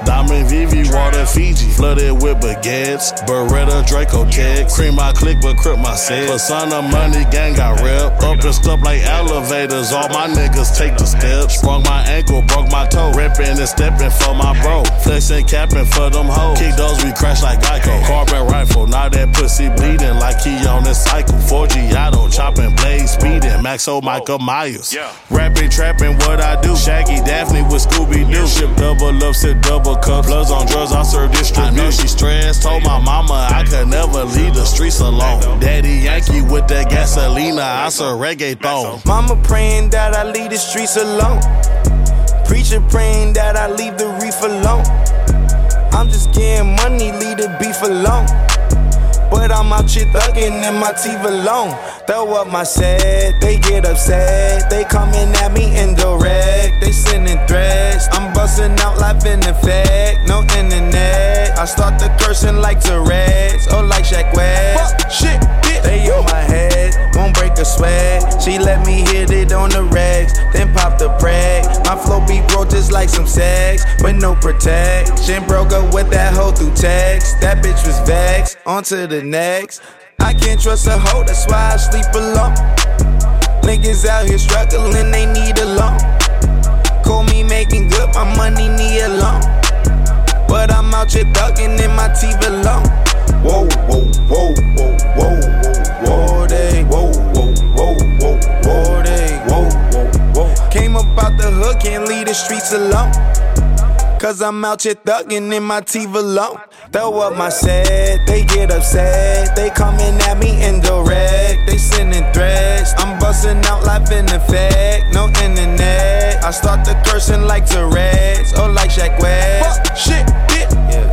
Diamond Vivi, water Fiji, flooded with baguettes. Beretta, Draco Tech, cream I click but crip my set. Persona money gang got rep, up and stuff like elevators. All my niggas take the steps. Sprung my ankle, broke my toe. Rippin' and steppin' for my bro. Flexin' cappin' for them hoes. Kick those, we crash like Geico. Carbon rifle, now that pussy bleedin' like he on this cycle. four G auto, choppin' blade, speedin'. Maxo, Micah Myers. Rappin', trappin', what I do. Shaggy, Daphne with Scooby-Doo. Ship double up, sip double cup. Bloods on drugs, I serve distribution. I know she stressed, told my mama I could never leave the streets alone. Daddy Yankee with that gasolina, I serve reggae thong. Mama prayin' that I leave the streets alone. Preacher praying that I leave the reef alone. I'm just getting money, leave the beef alone. But I'm out here thugging and my teeth alone. Throw up my set, they get upset. They coming at me indirect, they sending threats. I'm busting out life in effect, no internet. I start the cursing like Tourette's or like Shaq West. Fuck shit, bitch. They on my head, won't break a sweat. She let me hit it on the racks, then pop the brag. My flow be broke just like some sex, but no protection. Broke up with that hoe through text. That bitch was vexed. On to the next. I can't trust a hoe, that's why I sleep alone. Niggas out here struggling, they need a loan. Call me making good, my money need a loan. But I'm out here thugging in my teeth alone. Whoa, whoa, whoa, whoa, whoa, whoa, whoa, they, whoa, whoa, whoa, whoa, whoa, they, whoa, whoa, whoa. Came up out the hood, can't leave the streets alone. Cause I'm out here thuggin' in my T V alone. Throw up my set, they get upset. They coming at me indirect, they sending threats. I'm busting out life in effect, no internet. I start the cursing like Tourette's or like Shaq West. Fuck, shit, bitch. Yeah.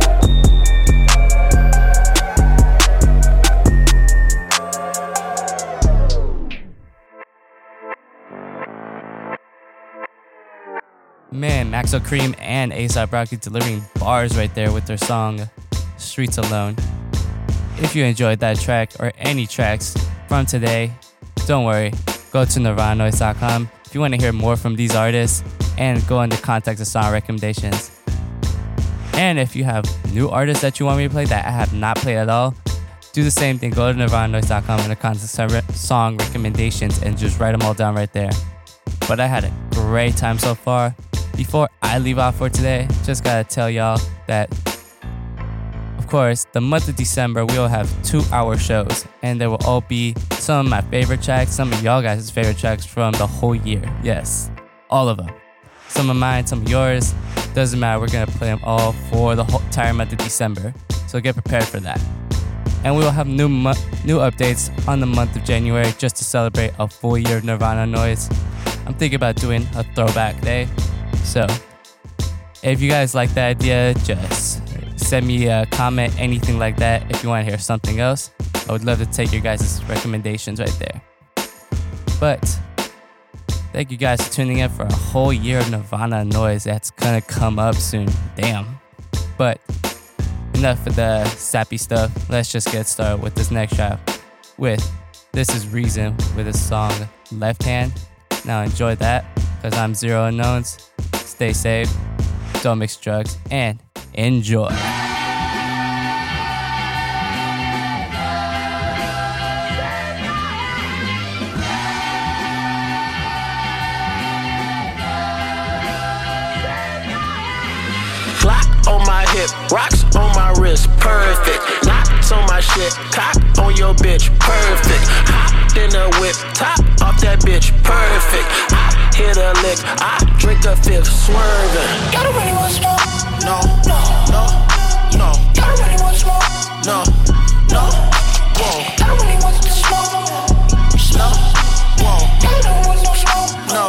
Man, Maxo Kream and A$AP Rocky delivering bars right there with their song Streets Alone. If you enjoyed that track or any tracks from today, don't worry. Go to Nirvana Noise dot com if you want to hear more from these artists and go under contact the song recommendations. And if you have new artists that you want me to play that I have not played at all, do the same thing. Go to Nirvana Noise dot com under contact song recommendations and just write them all down right there. But I had a great time so far. Before I leave off for today, just gotta tell y'all that, of course, the month of December, we'll have two-hour shows, and there will all be some of my favorite tracks, some of y'all guys' favorite tracks from the whole year. Yes, all of them. Some of mine, some of yours. Doesn't matter, we're gonna play them all for the whole entire month of December, so get prepared for that. And we will have new mu- new updates on the month of January just to celebrate a full year of Nirvana Noize. I'm thinking about doing a throwback day. So, if you guys like the idea, just send me a comment, anything like that. If you want to hear something else, I would love to take your guys' recommendations right there. But, thank you guys for tuning in for a whole year of Nirvana Noize. That's going to come up soon. Damn. But, enough of the sappy stuff. Let's just get started with this next track with This Is Reason with his song Left Hand. Now, enjoy that because I'm Zero Unknowns. Stay safe, don't mix drugs, and enjoy. Clock on my hip, rocks on my wrist, perfect. Knocks on my shit, cock on your bitch, perfect. Hopped in the whip, top off that bitch, perfect. I hit a lick, I drink a fifth, swerving. Y'all don't really want smoke? No, no, no, no. Y'all don't really want smoke? No, no, whoa. Y'all don't really want to smoke? No, whoa. Y'all don't want no smoke? No,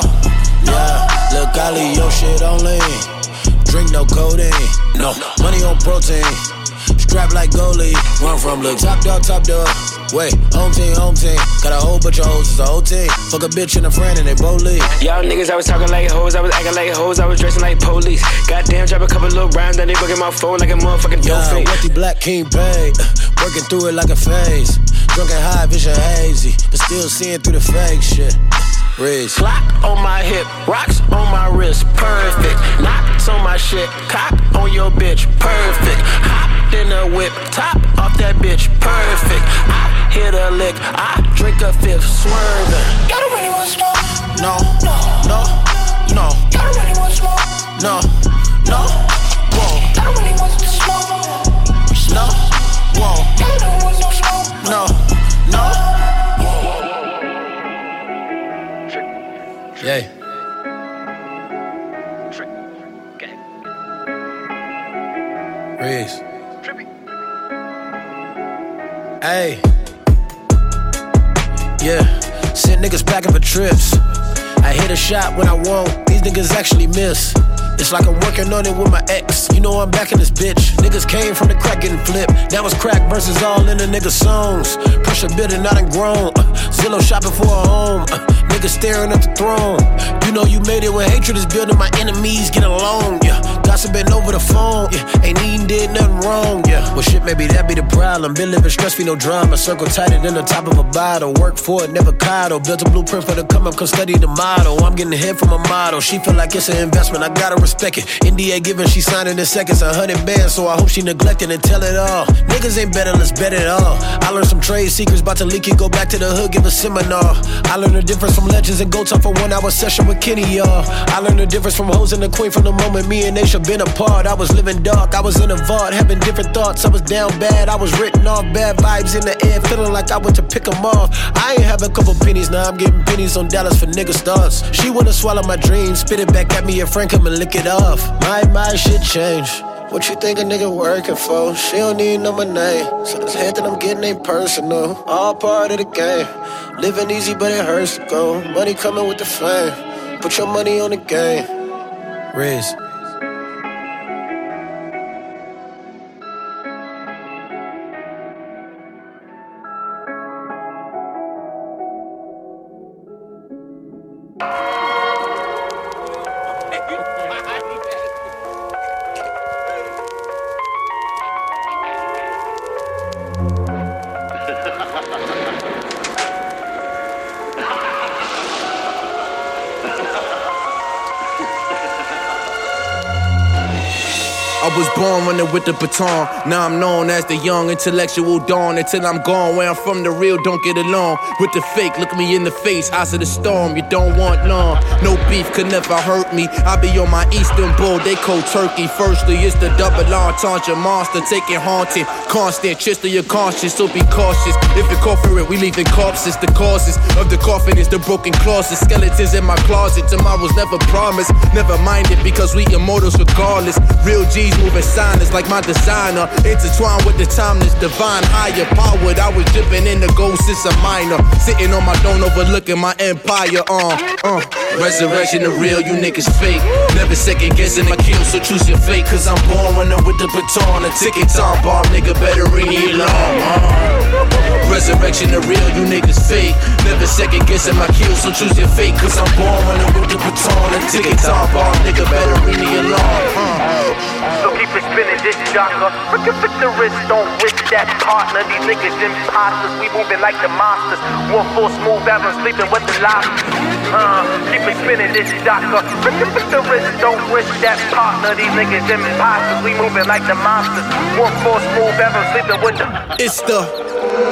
yeah, look, I leave your shit on lean. Drink no codeine, no, money on protein. Strap like goalie, run from look. Top dog, top dog. Wait, home team, home team. Got a whole bunch of hoes, it's a whole team. Fuck a bitch and a friend and they both leave. Y'all niggas, I was talking like hoes, I was acting like hoes, I was dressing like police. Goddamn, drop a couple little rhymes, then they booking my phone like a motherfucking dope fiend. Yeah, wealthy black king paid, working through it like a phase. Drunk and high, vision hazy, but still seeing through the fake shit. Wrist. Clock on my hip, rocks on my wrist, perfect. Knocks on my shit, cock on your bitch, perfect. Hopped in a whip, top off that bitch, perfect. I hit a lick, I drink a fifth, swerving. Y'all don't really want smoke? No, no, no, no. Y'all don't really want smoke? No, no, whoa. Y'all don't really want to smoke? No, whoa. Y'all don't want no smoke? No, no. Yeah. Reese. Hey. Yeah. Send niggas packing for trips. I hit a shot when I want. These niggas actually miss. It's like I'm working on it with my ex. You know I'm back in this bitch. Niggas came from the crack getting flipped. Now it's crack versus all in the niggas' songs. Pressure building, not done grown. Uh, Zillow shopping for a home. Uh, niggas staring at the throne. You know you made it when hatred is building. My enemies get along, yeah. Gossiping over the phone, yeah. Ain't even did nothing wrong, yeah. Well shit, maybe that be the problem. Been living stress-free, no drama. Circle tighter than the top of a bottle. Work for it, never coddle. Built a blueprint for the come-up, cause study the model. I'm getting hit from a model. She feel like it's an investment, I gotta respect it. N D A given, she signing in seconds. A hundred bands, so I hope she neglecting and tell it all. Niggas ain't better, let's bet it all. I learned some trade secrets, about to leak it. Go back to the hood, give a seminar. I learned the difference from legends and go talk for one hour session with Kenny, y'all. I learned the difference from hoes and the queen from the moment me and Naysha been apart. I was living dark, I was in a vault, having different thoughts. thoughts, I was down bad. I was written off, bad vibes in the air, feeling like I went to pick them off. I ain't have a couple pennies, now I'm getting pennies on Dallas for nigga stars. She wanna swallow my dreams, spit it back at me, and Frank come and lick it off. My, my shit changed. What you think a nigga working for? She don't need no money, so this hand that I'm getting ain't personal. All part of the game. Living easy, but it hurts to go. Money coming with the fame. Put your money on the game. Riz. Was born running with the baton. Now I'm known as the young intellectual dawn. Until I'm gone, where I'm from, the real don't get along. With the fake, look me in the face, eyes of the storm. You don't want none. No beef could never hurt me. I be on my eastern bull, they cold turkey. Firstly, it's the double entendre monster, take it haunted, constant, chest of your conscience. So be cautious. If you call for it, we leaving corpses. The causes of the coffin is the broken clauses. Skeletons in my closet. Tomorrow's never promised. Never mind it, because we immortals regardless. Real G's. Moving signers like my designer, intertwined with the timeless divine, higher powered. I was dripping in the gold since a minor, sitting on my throne overlooking my empire. Uh, uh, resurrection the real, you niggas fake. Never second guessing the kill, so choose your fate. Cause I'm born running with the baton, a ticket time bomb, nigga better ring it long. Uh. Resurrection the real, you niggas fake. Never second guessing my kill, so choose your fate. Cause I'm born running with the baton, a ticket time bomb, nigga better ring it long. Uh. Keep it spinning, this jocker. Look up at the wrist, don't risk that partner. These niggas imposters, we moving like the monsters. One full smooth album, sleeping with the lobsters. Uh, keep it spinning, this jocker. Look up at the wrist, don't risk that partner. These niggas imposters, we moving like the monsters. One full smooth album, sleeping with the. It's the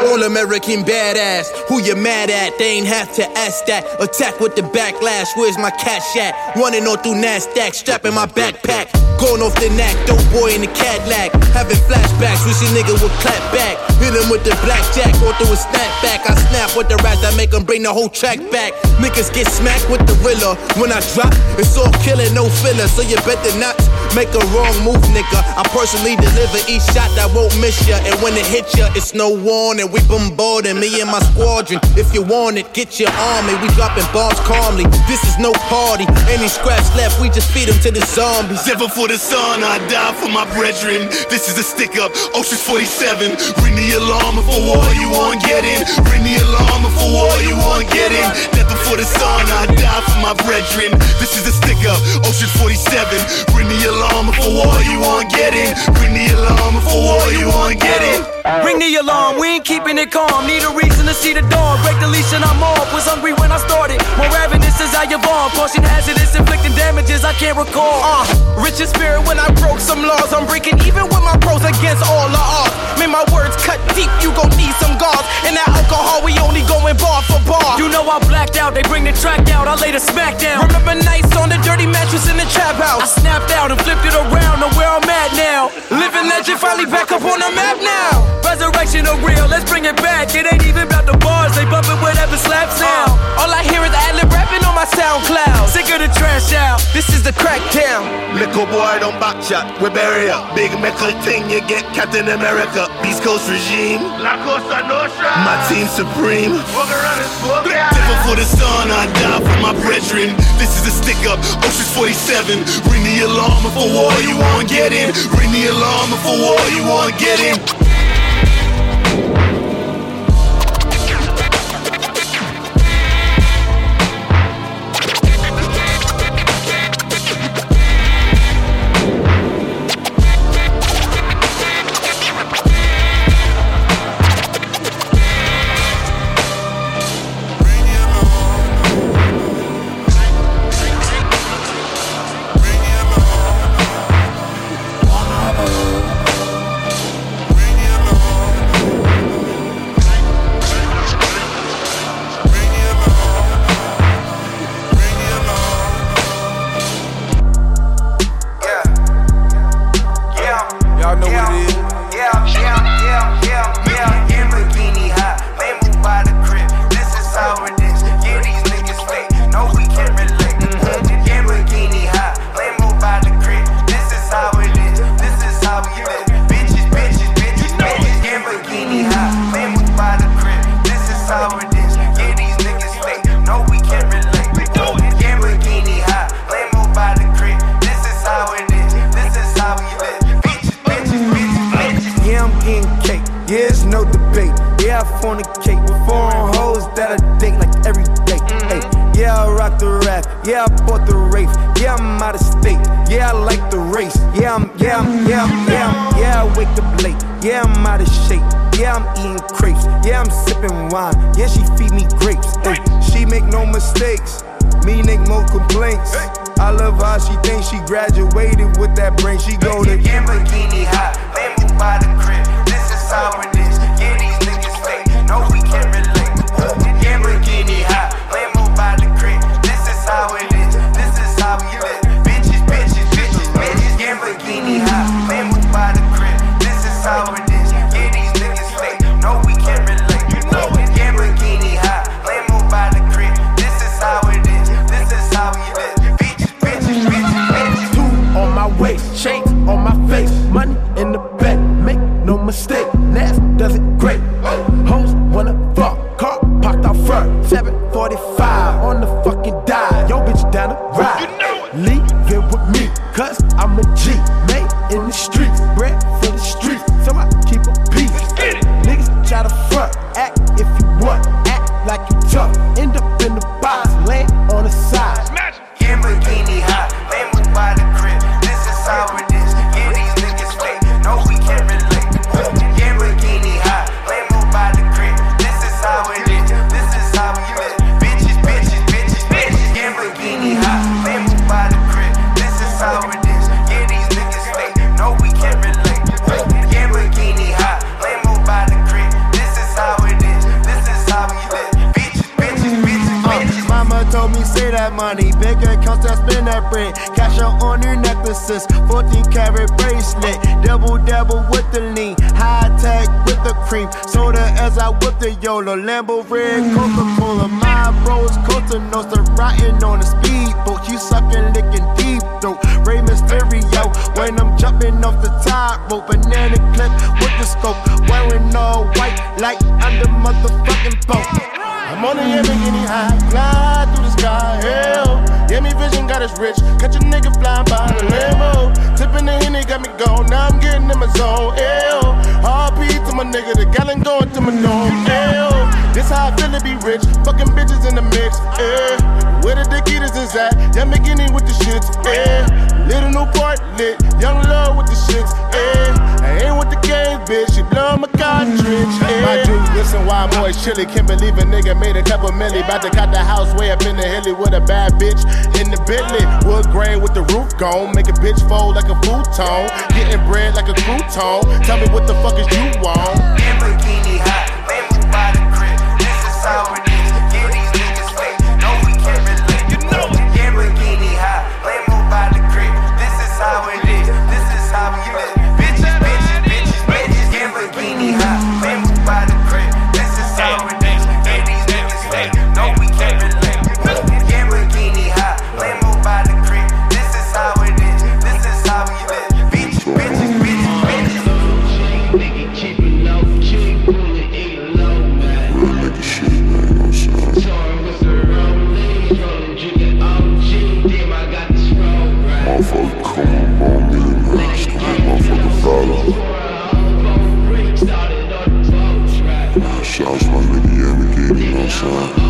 all-American badass. Who you mad at? They ain't have to ask that. Attack with the backlash. Where's my cash at? Running on through Nasdaq, strapping my backpack. Going off the knack, dope boy in the Cadillac. Having flashbacks, wish a nigga would clap back. Hit him with the blackjack, go through a snapback. I snap with the rap that make him bring the whole track back. Niggas get smacked with the riller. When I drop, it's all killing, no filler. So you better not make a wrong move, nigga. I personally deliver each shot that won't miss ya. And when it hit ya, it's no warning. We bombarding me and my squadron. If you want it, get your army. We dropping bombs calmly. This is no party. Any scraps left, we just feed them to the zombies. Never for the sun, I die for my brethren. This is a stick-up, Ocean's forty-seven. Ring the alarm if a war you won't get in. Ring the alarm if a war you won't get in. Death before the sun, I die for my brethren. This is a stick-up, Ocean's forty-seven. Ring the alarm if a war you won't get in. Ring the alarm if a war you won't get in. Ring the alarm, we ain't keeping it calm. Need a reason to see the dawn. Break the leash and I'm off. Was hungry when I started. More ravenous as I evolve. Caution hazardous, inflicting damages I can't recall. Uh, riches spirit when I broke some laws. I'm breaking even with my pros against all the odds. Man, my words cut deep, you gon' need some guards. And that alcohol, we only going bar for bar. You know I blacked out, they bring the track out, I lay the smack down. Remember nights on the dirty mattress in the trap house. I snapped out and flipped it around to where I'm at now. Living legend finally back up on the map now. Resurrection of real, let's bring it back. It ain't even about the bars, they bumpin' whatever slaps now. All I hear is ad-lib rapping on my SoundCloud. Sick of the trash out, this is the crackdown. Little boy don't back shot, we bury up. Big metal thing, you get Captain America. East Coast regime, La Costa Nostra. My team supreme, walk around and smoke. Different for the sun, I die for my brethren. This is a stick-up, Ocean's forty-seven. Ring the alarm if a war you won't get in. Ring the alarm if a war you won't get in. Bring yeah, I'm eating cake. Yeah, it's no debate. Yeah, I fornicate. Foreign hoes that I date like every day. Mm-hmm. Hey, yeah, I rock the rap. Yeah, I bought the Wraith. Yeah, I'm out of state. Yeah, I like the race. Yeah, I'm, yeah, I'm, yeah, I'm, yeah, I'm, yeah, I wake up late. Yeah, I'm out of shape. Yeah, I'm eating crepes. Yeah, I'm sipping wine. Yeah, she feed me grapes. Hey, she make no mistakes. Me make more complaints. Hey. I love how she thinks she graduated with that brain. She go to Lamborghini hot, they move by the crib. This is how it is. Yeah, these niggas fake. No, we can't relate. Lamborghini hot, they move by the crib. This is how it is. This is how we live. Bitches, bitches, bitches, bitches. Lamborghini hot, they move by the crib. This is how it is. Yeah, these niggas fake. No, we can't relate. You know it. Lamborghini hot, they move by the crib. This is how it is. This is how we live. Waist, chains on my face, money in the bank, make no mistake, Nas does it great. Hoes wanna fuck, car parked out front, seven forty-five on the fucking dial. Yo bitch down the ride, you know it. Leave it with me, cause I'm a G, made in the streets, bread for the streets, so I keep a peace. Niggas try to front, act if you want, act like you tough, end up in the box, laying on the side. Smash. Lamborghini hot, lame was by the crib. How it is, yeah, these niggas fake. No, we can't relate. Lamborghini hot, Lambo by the crib. This is how it is, this is how we live. Bitches, bitches, bitches, bitches. Lamborghini hot, Lambo by the crib. This is how it is, yeah, these niggas fake. No, we can't relate. Lamborghini hot, Lambo by the crib. This is how it is, this is how we live. Bitches, bitches, bitches, bitches. Mama told me say that money, bigger accounts that spend that bread. Cash out on your necklaces, fourteen karat bracelet. Double double with the lean, high tech with the cream. Soda as I whip the YOLO, Lambo red, Coca-Cola. My bros, Costa Nostra, riding on a speedboat. You sucking, licking deep throat, Rey Mysterio. When I'm jumping off the top rope, banana clip with the scope. Wearing all white like I'm the motherfucking boat. I'm on the Lamborghini high, fly through the sky, hell. Yeah, me vision got us rich, catch a nigga flying by the Lambo. Tipping the Henny got me gone, now I'm getting in my zone, hell. R P to my nigga, the gallon going to my dome, hell. This how I feel to be rich, fucking bitches in the mix, eh. Where the Dickies is at, yeah, McGinney with the shits, eh. Little new part lit, young love with the shits, eh. I ain't with the game, bitch, she blowin' my cartridge, eh. My dude, listen why I'm always chilly, can't believe a nigga made a couple milli, bout to cut the house way up in the hilly with a bad bitch in the Bentley. Wood grain with the roof gone, make a bitch fold like a futon, getting bread like a crouton. Tell me what the fuck is you want? Lamborghini hot, Lambo by the crib. This is how it is. Yeah, these niggas fake. No, we can't relate. You know it. Lamborghini hot, Lambo by the crib. This is how it is. This is how we live. Bitches, bitches, bitches, bitches. Lamborghini hot, Lambo by the crib. This is how it is. No, we can't relate. Lamborghini hot, Lambo by the creek. This is how it is, this is how we live. Bitches, bitches, bitches, bitches. Nigga keepin' low, keep pullin' eatin' low, man. Real nigga shit, man, no shit. Sorry, with the rollin', niggas rollin', drinkin' O G. Damn, I got this roll, right? Motherfucker, come on, bro, me and the rest of them, motherfucker, follow. Started on the boats, right? Nah, shouts my nigga, yeah, me gave you, you know what I'm saying?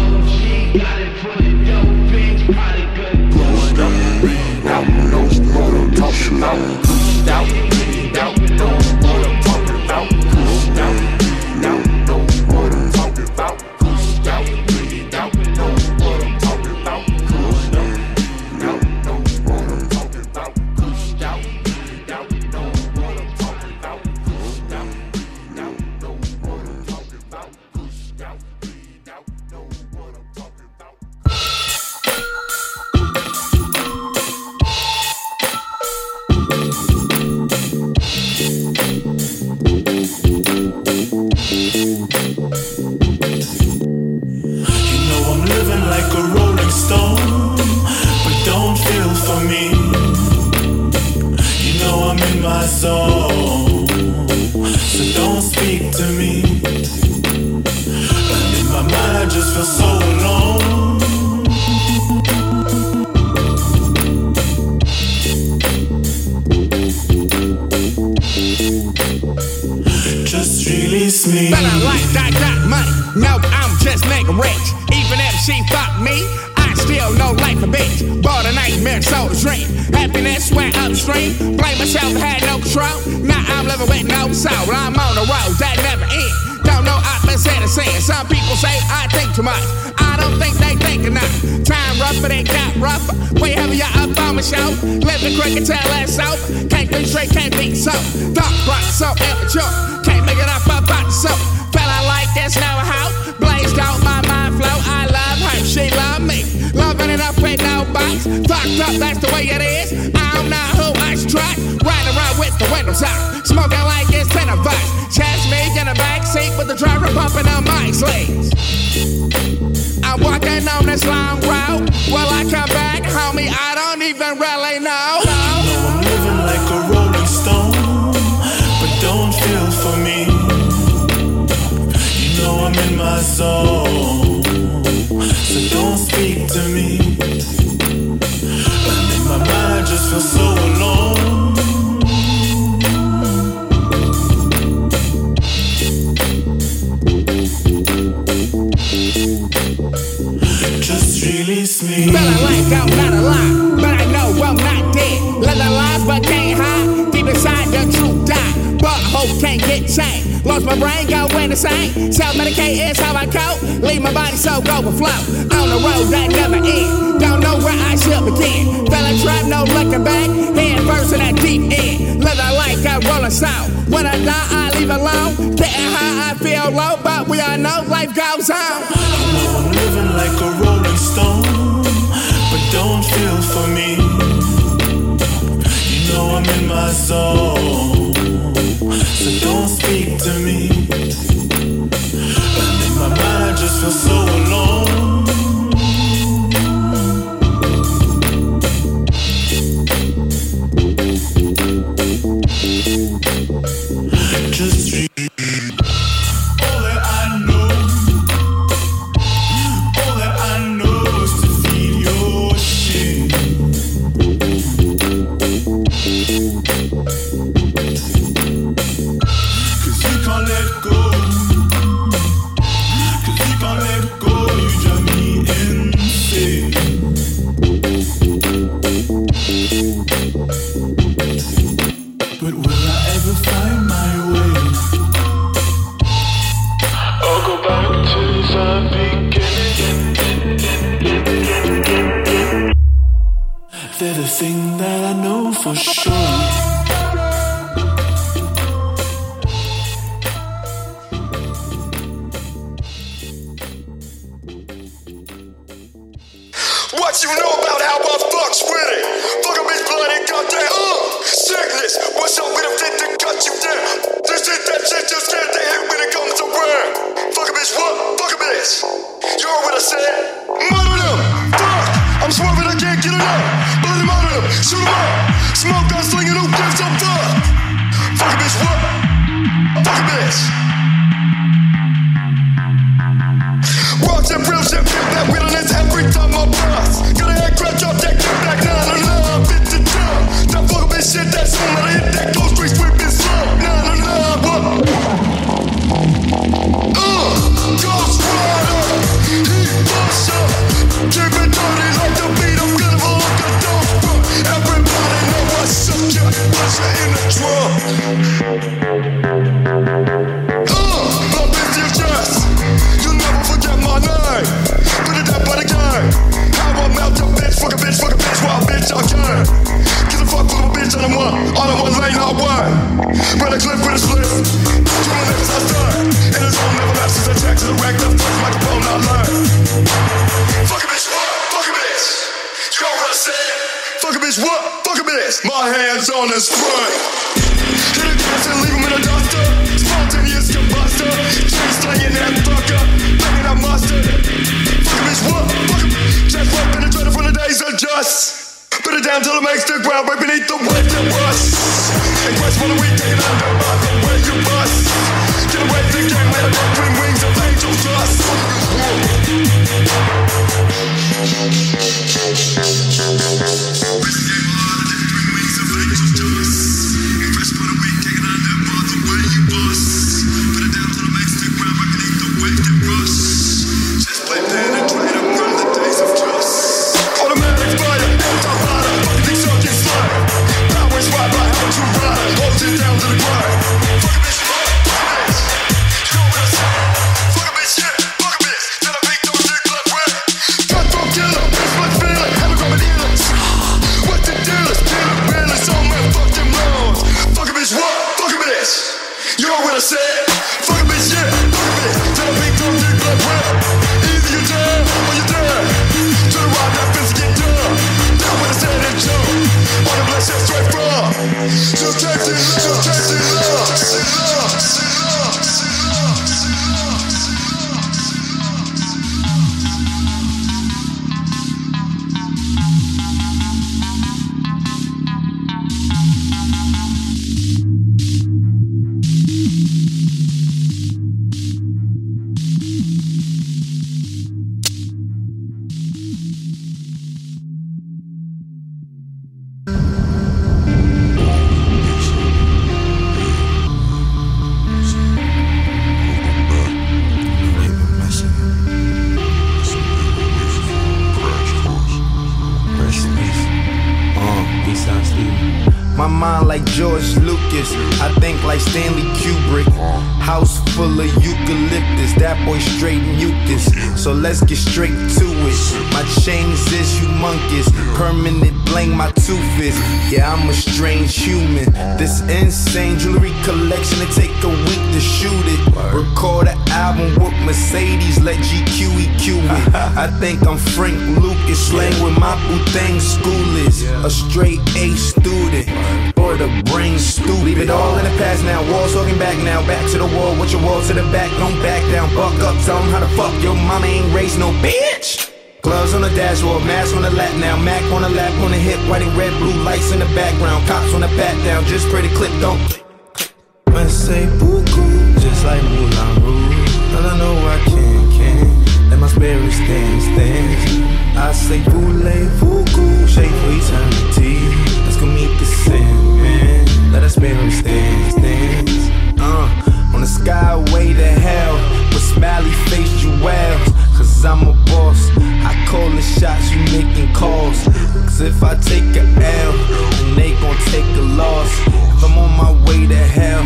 kiss me. But I like that, that money. No, I'm just nigga rich. Even if she fucked me, I still know life a bitch. Bought a nightmare, so dream. Happiness went upstream. Blame myself, had no control. Now I'm living with no soul. I'm on the road that never ends. Don't know I've been sad and sad. Some people say I think too much. I don't think they think enough. Time rougher, they got rougher. We have y'all up on my show. Live the cricket till it's over. Can't be straight, can't be so. Dark, rock, so immature. Can't make it up about the soap. Fell out like this, now how? Blazed out my mind flow. I love her, she love me. Loving it up with no box. Fucked up, that's the way it is. I don't know who I should trust. Ride around with the windows out. Smoking like it's ten of us. Chase me in the backseat with the driver pumping on my sleeves. I'm walking on this long road. Will I come back, homie? I don't even really know. No. You know I'm living like a rolling stone, but don't feel for me. You know I'm in my zone, so don't speak to me. And in my mind, I just feel so alone. Release me. Feeling like I'm not alive, but I know I'm not dead. Living lies but can't hide. Deep inside the truth die, but hope can't get changed. Lost my brain, go insane. Self-medicate is how I cope. Leave my body so overflow. On the road that never ends. Don't know where I should begin. Feeling trapped, no looking back. Head first in that deep end. Living like a rolling stone. When I die, I leave alone. Getting high, I feel low, but we all know life goes on. I'm living like a rolling stone, but don't feel for me. You know I'm in my zone, so don't speak to me. And in my mind, I just feel so alone. Wings of angels dust. Press for the weak, taking on them. fucking bitch, yeah, fucking bitch. Tell me, don't do blood breath. Either you're dead or you're dead. To the right, that fence get done. Now when I said it, jump. All the bloodshed straight from. Just take it, just take it, just take it, just take it. So let's get straight to it. My chains is humongous, permanent bling my tooth is. Yeah, I'm a strange human. This insane jewelry collection, it take a week to shoot it. Record an album with Mercedes, let G Q E Q it. I think I'm Frank Lucas, slang with my Boothang school is. A straight A student. The brain stupid. Leave it all in the past now. Walls talking back now. Back to the wall. With your wall to the back. Don't back down. Buck up. Tell them how to fuck. Your mama ain't raised no bitch. Gloves on the dashboard. Mask on the lap now. Mac on the lap. On the hip. White and red. Blue lights in the background. Cops on the back down. Just pray the clip don't. When I say beaucoup, just like Moulin Rouge. Cause I know I can, can. Let my spirit stand, stand. I say voulez-vous, shape for eternity. Meet the Sandman, let us bear him stand, stands. Uh, on the skyway to hell, with smiley face jewels. Cause I'm a boss, I call the shots, you making calls. Cause if I take a L, then they gon' take a loss. If I'm on my way to hell,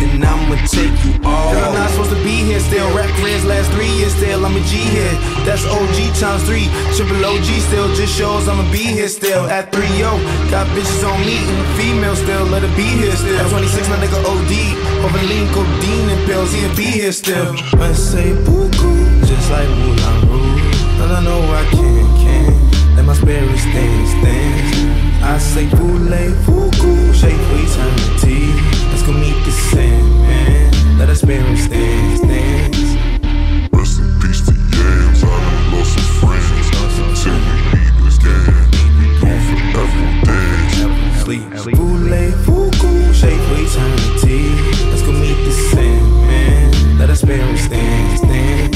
then I'ma take you all. Girl, I'm not supposed to be here still. Rap careers last three years still. I'm a G here, that's O G times three. Triple O G still, just shows I'ma be here still. At three oh, got bitches on me and female still. Let her be here still. At twenty-six, my nigga O D. Over lean codeine and pills, he'll be here still. I say beaucoup, just like Moulin Rouge. Cause I know I can, can. Let my spirit stand, stand. I say voulez-vous, shape for eternity. Let's go meet the Sandman. Let our spirit stand, stand. Rest in peace to yams, I done lost some friends. Until we meet again, we gon' forever dance. Sleep, voulez-vous, shape for eternity. Let's go meet the Sandman. Let our spirit stand, stand.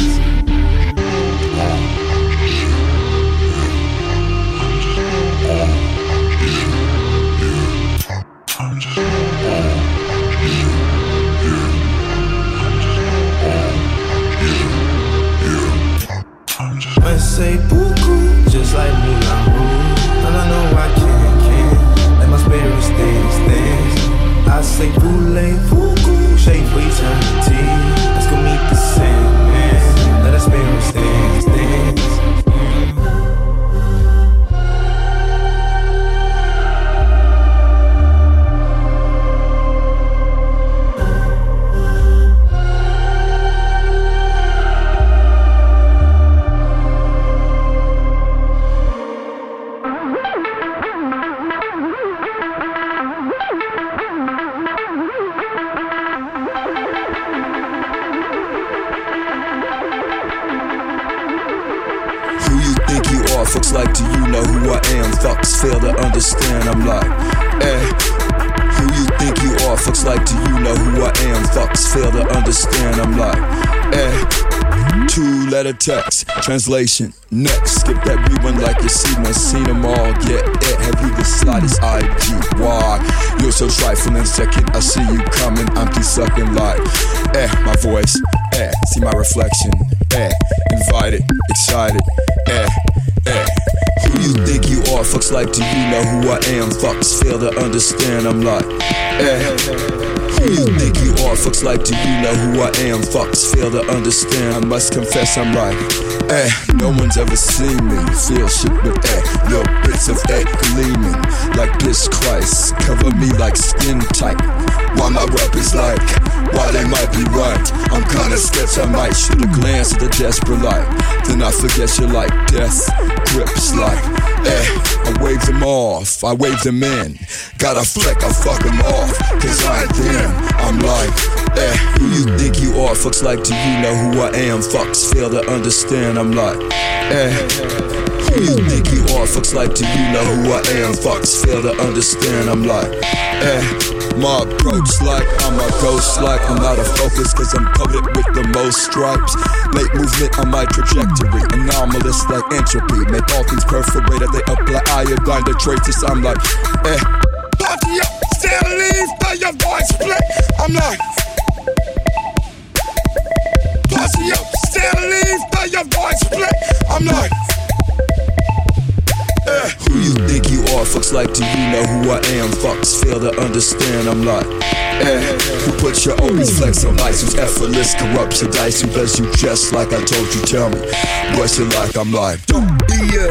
I say beaucoup, just like Moulin Rouge. Cause I know I can, can. Let my spirit stand, stand. I say voulez-vous, shape for eternity. Let's go meet the Sandman. Let our spirit stand, stand. Fail to understand, I'm like, eh. Who you think you are, fucks like, do you know who I am? Fucks fail to understand, I'm like, eh. Two letter text, translation, next. Skip that rewind like you see one, seen them all, yeah, eh. Have you the slightest I Q Y? You're so trifling, second I see you coming, I'm de-sucking like, eh. My voice, eh, see my reflection, eh. Invited, excited, eh, eh. Who you think you are, fucks like, do you know who I am? Fucks fail to understand, I'm like, eh. Who You think you are, fucks like, do you know who I am? Fucks fail to understand, I must confess I'm like, eh, no one's ever seen me feel shit with eh, your bits of eh gleaming like bliss Christ, cover me like skin tight. Why my rap is like, why they might be right. I'm kinda sketch, I might shoot a glance at the desperate light. Then I forget you like death grips like, eh, I wave them off, I wave them in. Got a flick, I fuck them off, cause I ain't them. I'm like, eh, who you think you are, fucks like, do you know who I am? Fucks fail to understand, I'm like, eh. Who you think you are, fucks like, do you know who I am? Fucks fail to understand, I'm like, eh. My approach like, I'm a ghost like, I'm out of focus cause I'm covered with the most stripes. Late movement on my trajectory, anomalous like entropy. Make all things perforated, they apply iodine to traces, I'm like, eh. Party up, still leave, but your voice split, I'm like, party up, still leave, but your voice split, I'm like, eh. Who you think you are, fucks like, do you know who I am? Fucks fail to understand, I'm like, eh. Who put your always flex on ice, who's effortless, corrupts your dice, who bless you just like I told you, tell me what's it like, I'm like, don't be a,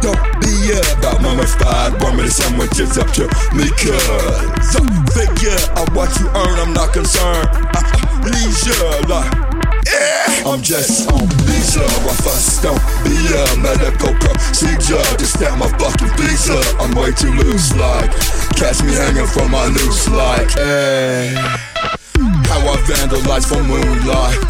don't be a about my five, woman is someone tips up to me, cause don't figure out what you earn, I'm not concerned, I, I leisure, like, yeah, I'm just on visa. I fuss don't be a medical procedure. Just down my fucking visa. I'm way too loose, like catch me hanging from my noose, like hey. How I vandalize for moonlight.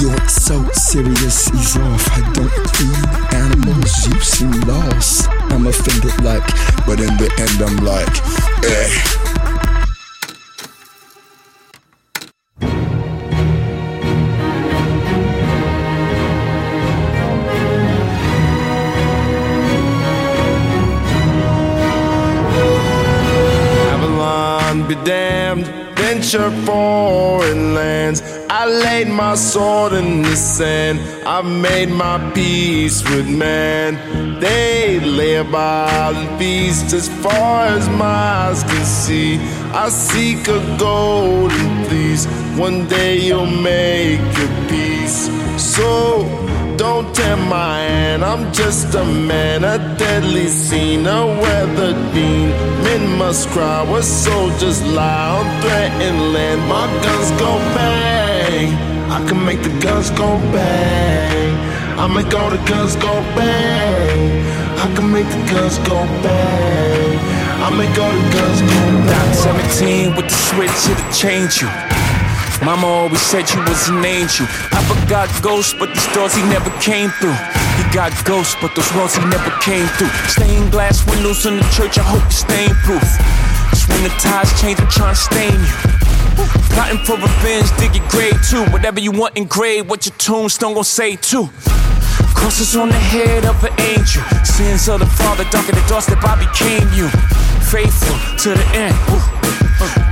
You're so serious, ease off. I don't feed animals. You seem lost. I'm offended, like, but in the end, I'm like, eh. Venture foreign lands, I laid my sword in the sand, I've made my peace with man. They lay about and feast as far as my eyes can see. I seek a golden fleece, one day you'll make your peace. So don't tear my hand, I'm just a man, a deadly scene, a weathered bean. Men must cry, where soldiers lie on threatened land. My guns go bang, I can make the guns go bang. I make all the guns go bang, I can make the guns go bang. I make all the guns go bang. seventeen with the switch, it'll change you. Mama always said you was an angel. I forgot ghosts, but these doors he never came through. He got ghosts, but those walls he never came through. Stained glass windows in the church, I hope you're stain proof. Cause when the tides change, I'm trying to stain you. Plotting for revenge, dig your grave too. Whatever you want engraved, what your tombstone gon' say too. Crosses on the head of an angel. Sins of the father, darker the doors that I became you. Faithful to the end. Ooh.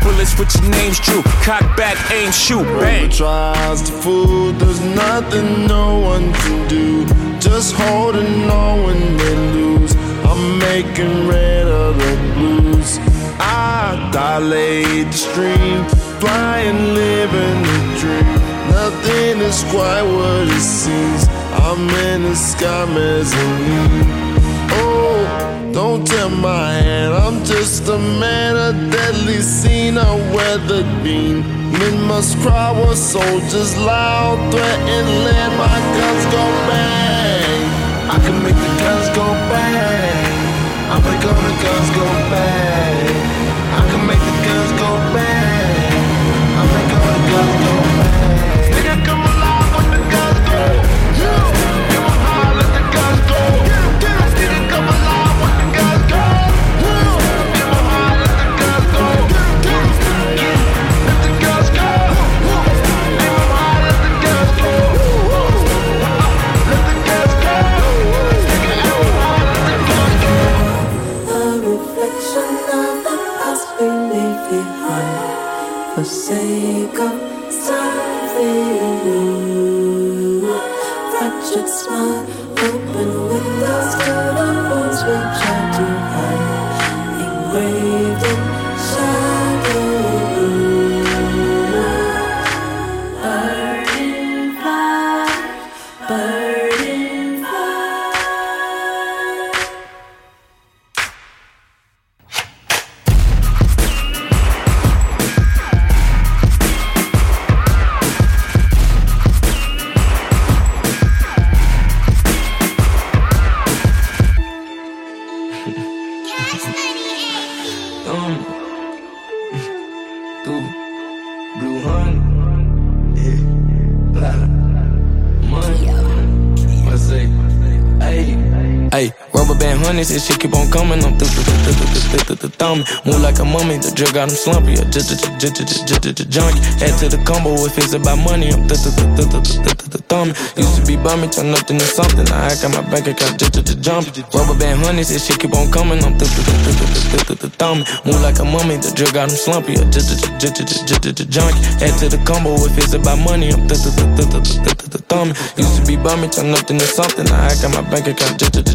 Bullets with your names true, cock back, aim, shoot, bang. Whoever tries to fool, there's nothing no one can do. Just holding on when they lose, I'm making red of the blues. I dilate the stream, flying, living the dream. Nothing is quite what it seems, I'm in the sky mezzanine. Don't tear my hand, I'm just a man, a deadly scene, a weathered beam. Men must cry where soldiers loud, threatened land. My guns go bang, I can make the guns go bang. I make all the guns go bang, I can make the guns go bang. I make all the guns go bang. Nigga come alive when the guns go. Yeah, come alive, let the guns go. Nigga come alive. For sake of something new, fractured smile, open with those good wounds which I do hide, engraved in shadow. platter. Money, what's it? Ayy, ayy. Rubber band honey, this shit keep on coming. I'm thumbing, move like a mummy. The drug got him slumpy. Junkie, add to the combo if it's about money. I'm thumbing. Used to be bumming, turn nothing to something. I got my bank account jumping. Rubber band honey, this shit keep on coming. I'm thumbing, move like a mummy. The drug got him slumpy. Junkie, add to the combo if it's about money. I'm thumbing. Used to be bumming, turn nothing to something. I got my bank account jumping.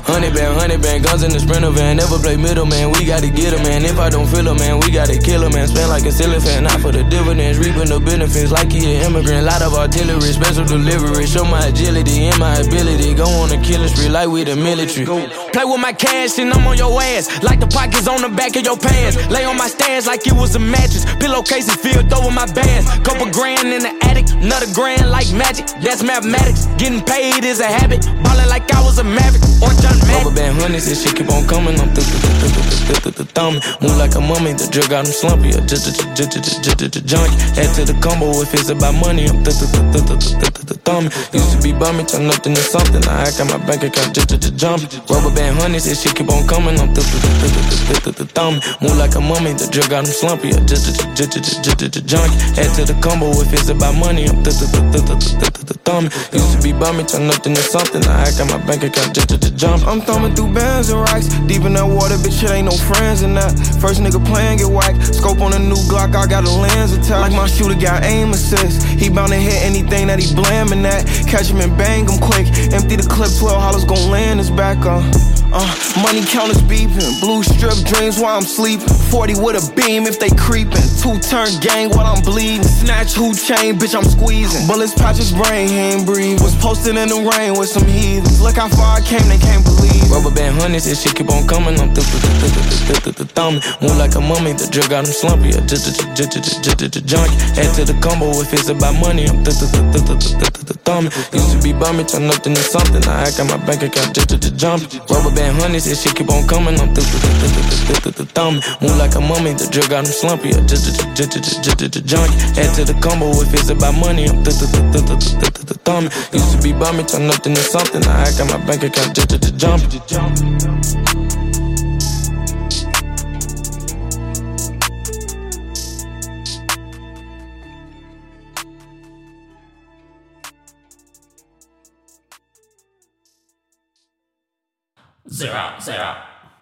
Honey band, honey band, guns in the sprinter van. Never play middle man, we gotta get him, man. If I don't feel him, man, we gotta kill him, man. Spend like a silly fan, not for the dividends. Reaping the benefits like he an immigrant. Lot of artillery, special delivery. Show my agility and my ability. Go on a killing spree like we the military. Play with my cash and I'm on your ass. Like the pockets on the back of your pants. Lay on my stands like it was a mattress. Pillowcases filled over my bands. Couple grand in the attic, another grand like magic. That's mathematics. Getting paid is a habit. Ballin' like I was a maverick. Rubber band honeys, this shit keep on coming. I'm thumbing, move like a mummy. The drug got him slumpy. Junkie, add to the combo if it's about money. I'm thumbing, used to be bumming, turn nothing to something. I got my bank account jumping. Rubber band honeys, this shit keep on coming. I'm thumbing, move like a mummy. The drug got him slumpy. Junkie, add to the combo if it's about money. I'm thumbing, used to be bumming, turn nothing to something. I got my bank account jumping. I'm thumbing through bands and racks. Deep in that water, bitch, it ain't no friends in that. First nigga playing get whacked. Scope on a new Glock, I got a lens attached. Like my shooter got aim assist. He bound to hit anything that he blaming at. Catch him and bang him quick. Empty the clip, twelve hollers gon' land his back on. Uh, money counters beeping. Blue strip dreams while I'm sleeping. forty with a beam if they creeping. Two turn gang while I'm bleeding. Snatch who chain, bitch, I'm squeezing. Bullets patch his brain, he ain't breathing. Was posted in the rain with some heathens. Look how far I came, they came. Rubber band honeys, this shit keep on coming. I'm thumbing, move like a mummy. The drug got him slumpy. Junkie, add to the combo if it's about money. I'm thumbing, used to be bumming, turn nothing to something. I got my bank account jumping. Rubber band honeys, this shit keep on coming. I'm thumbing, move like a mummy. The drug got him slumpy. Junkie, add to the combo if it's about money. I'm thumbing, used to be bumming, turn nothing to something. I got my bank account jumping. Jump, jump, jump. Zero, zero.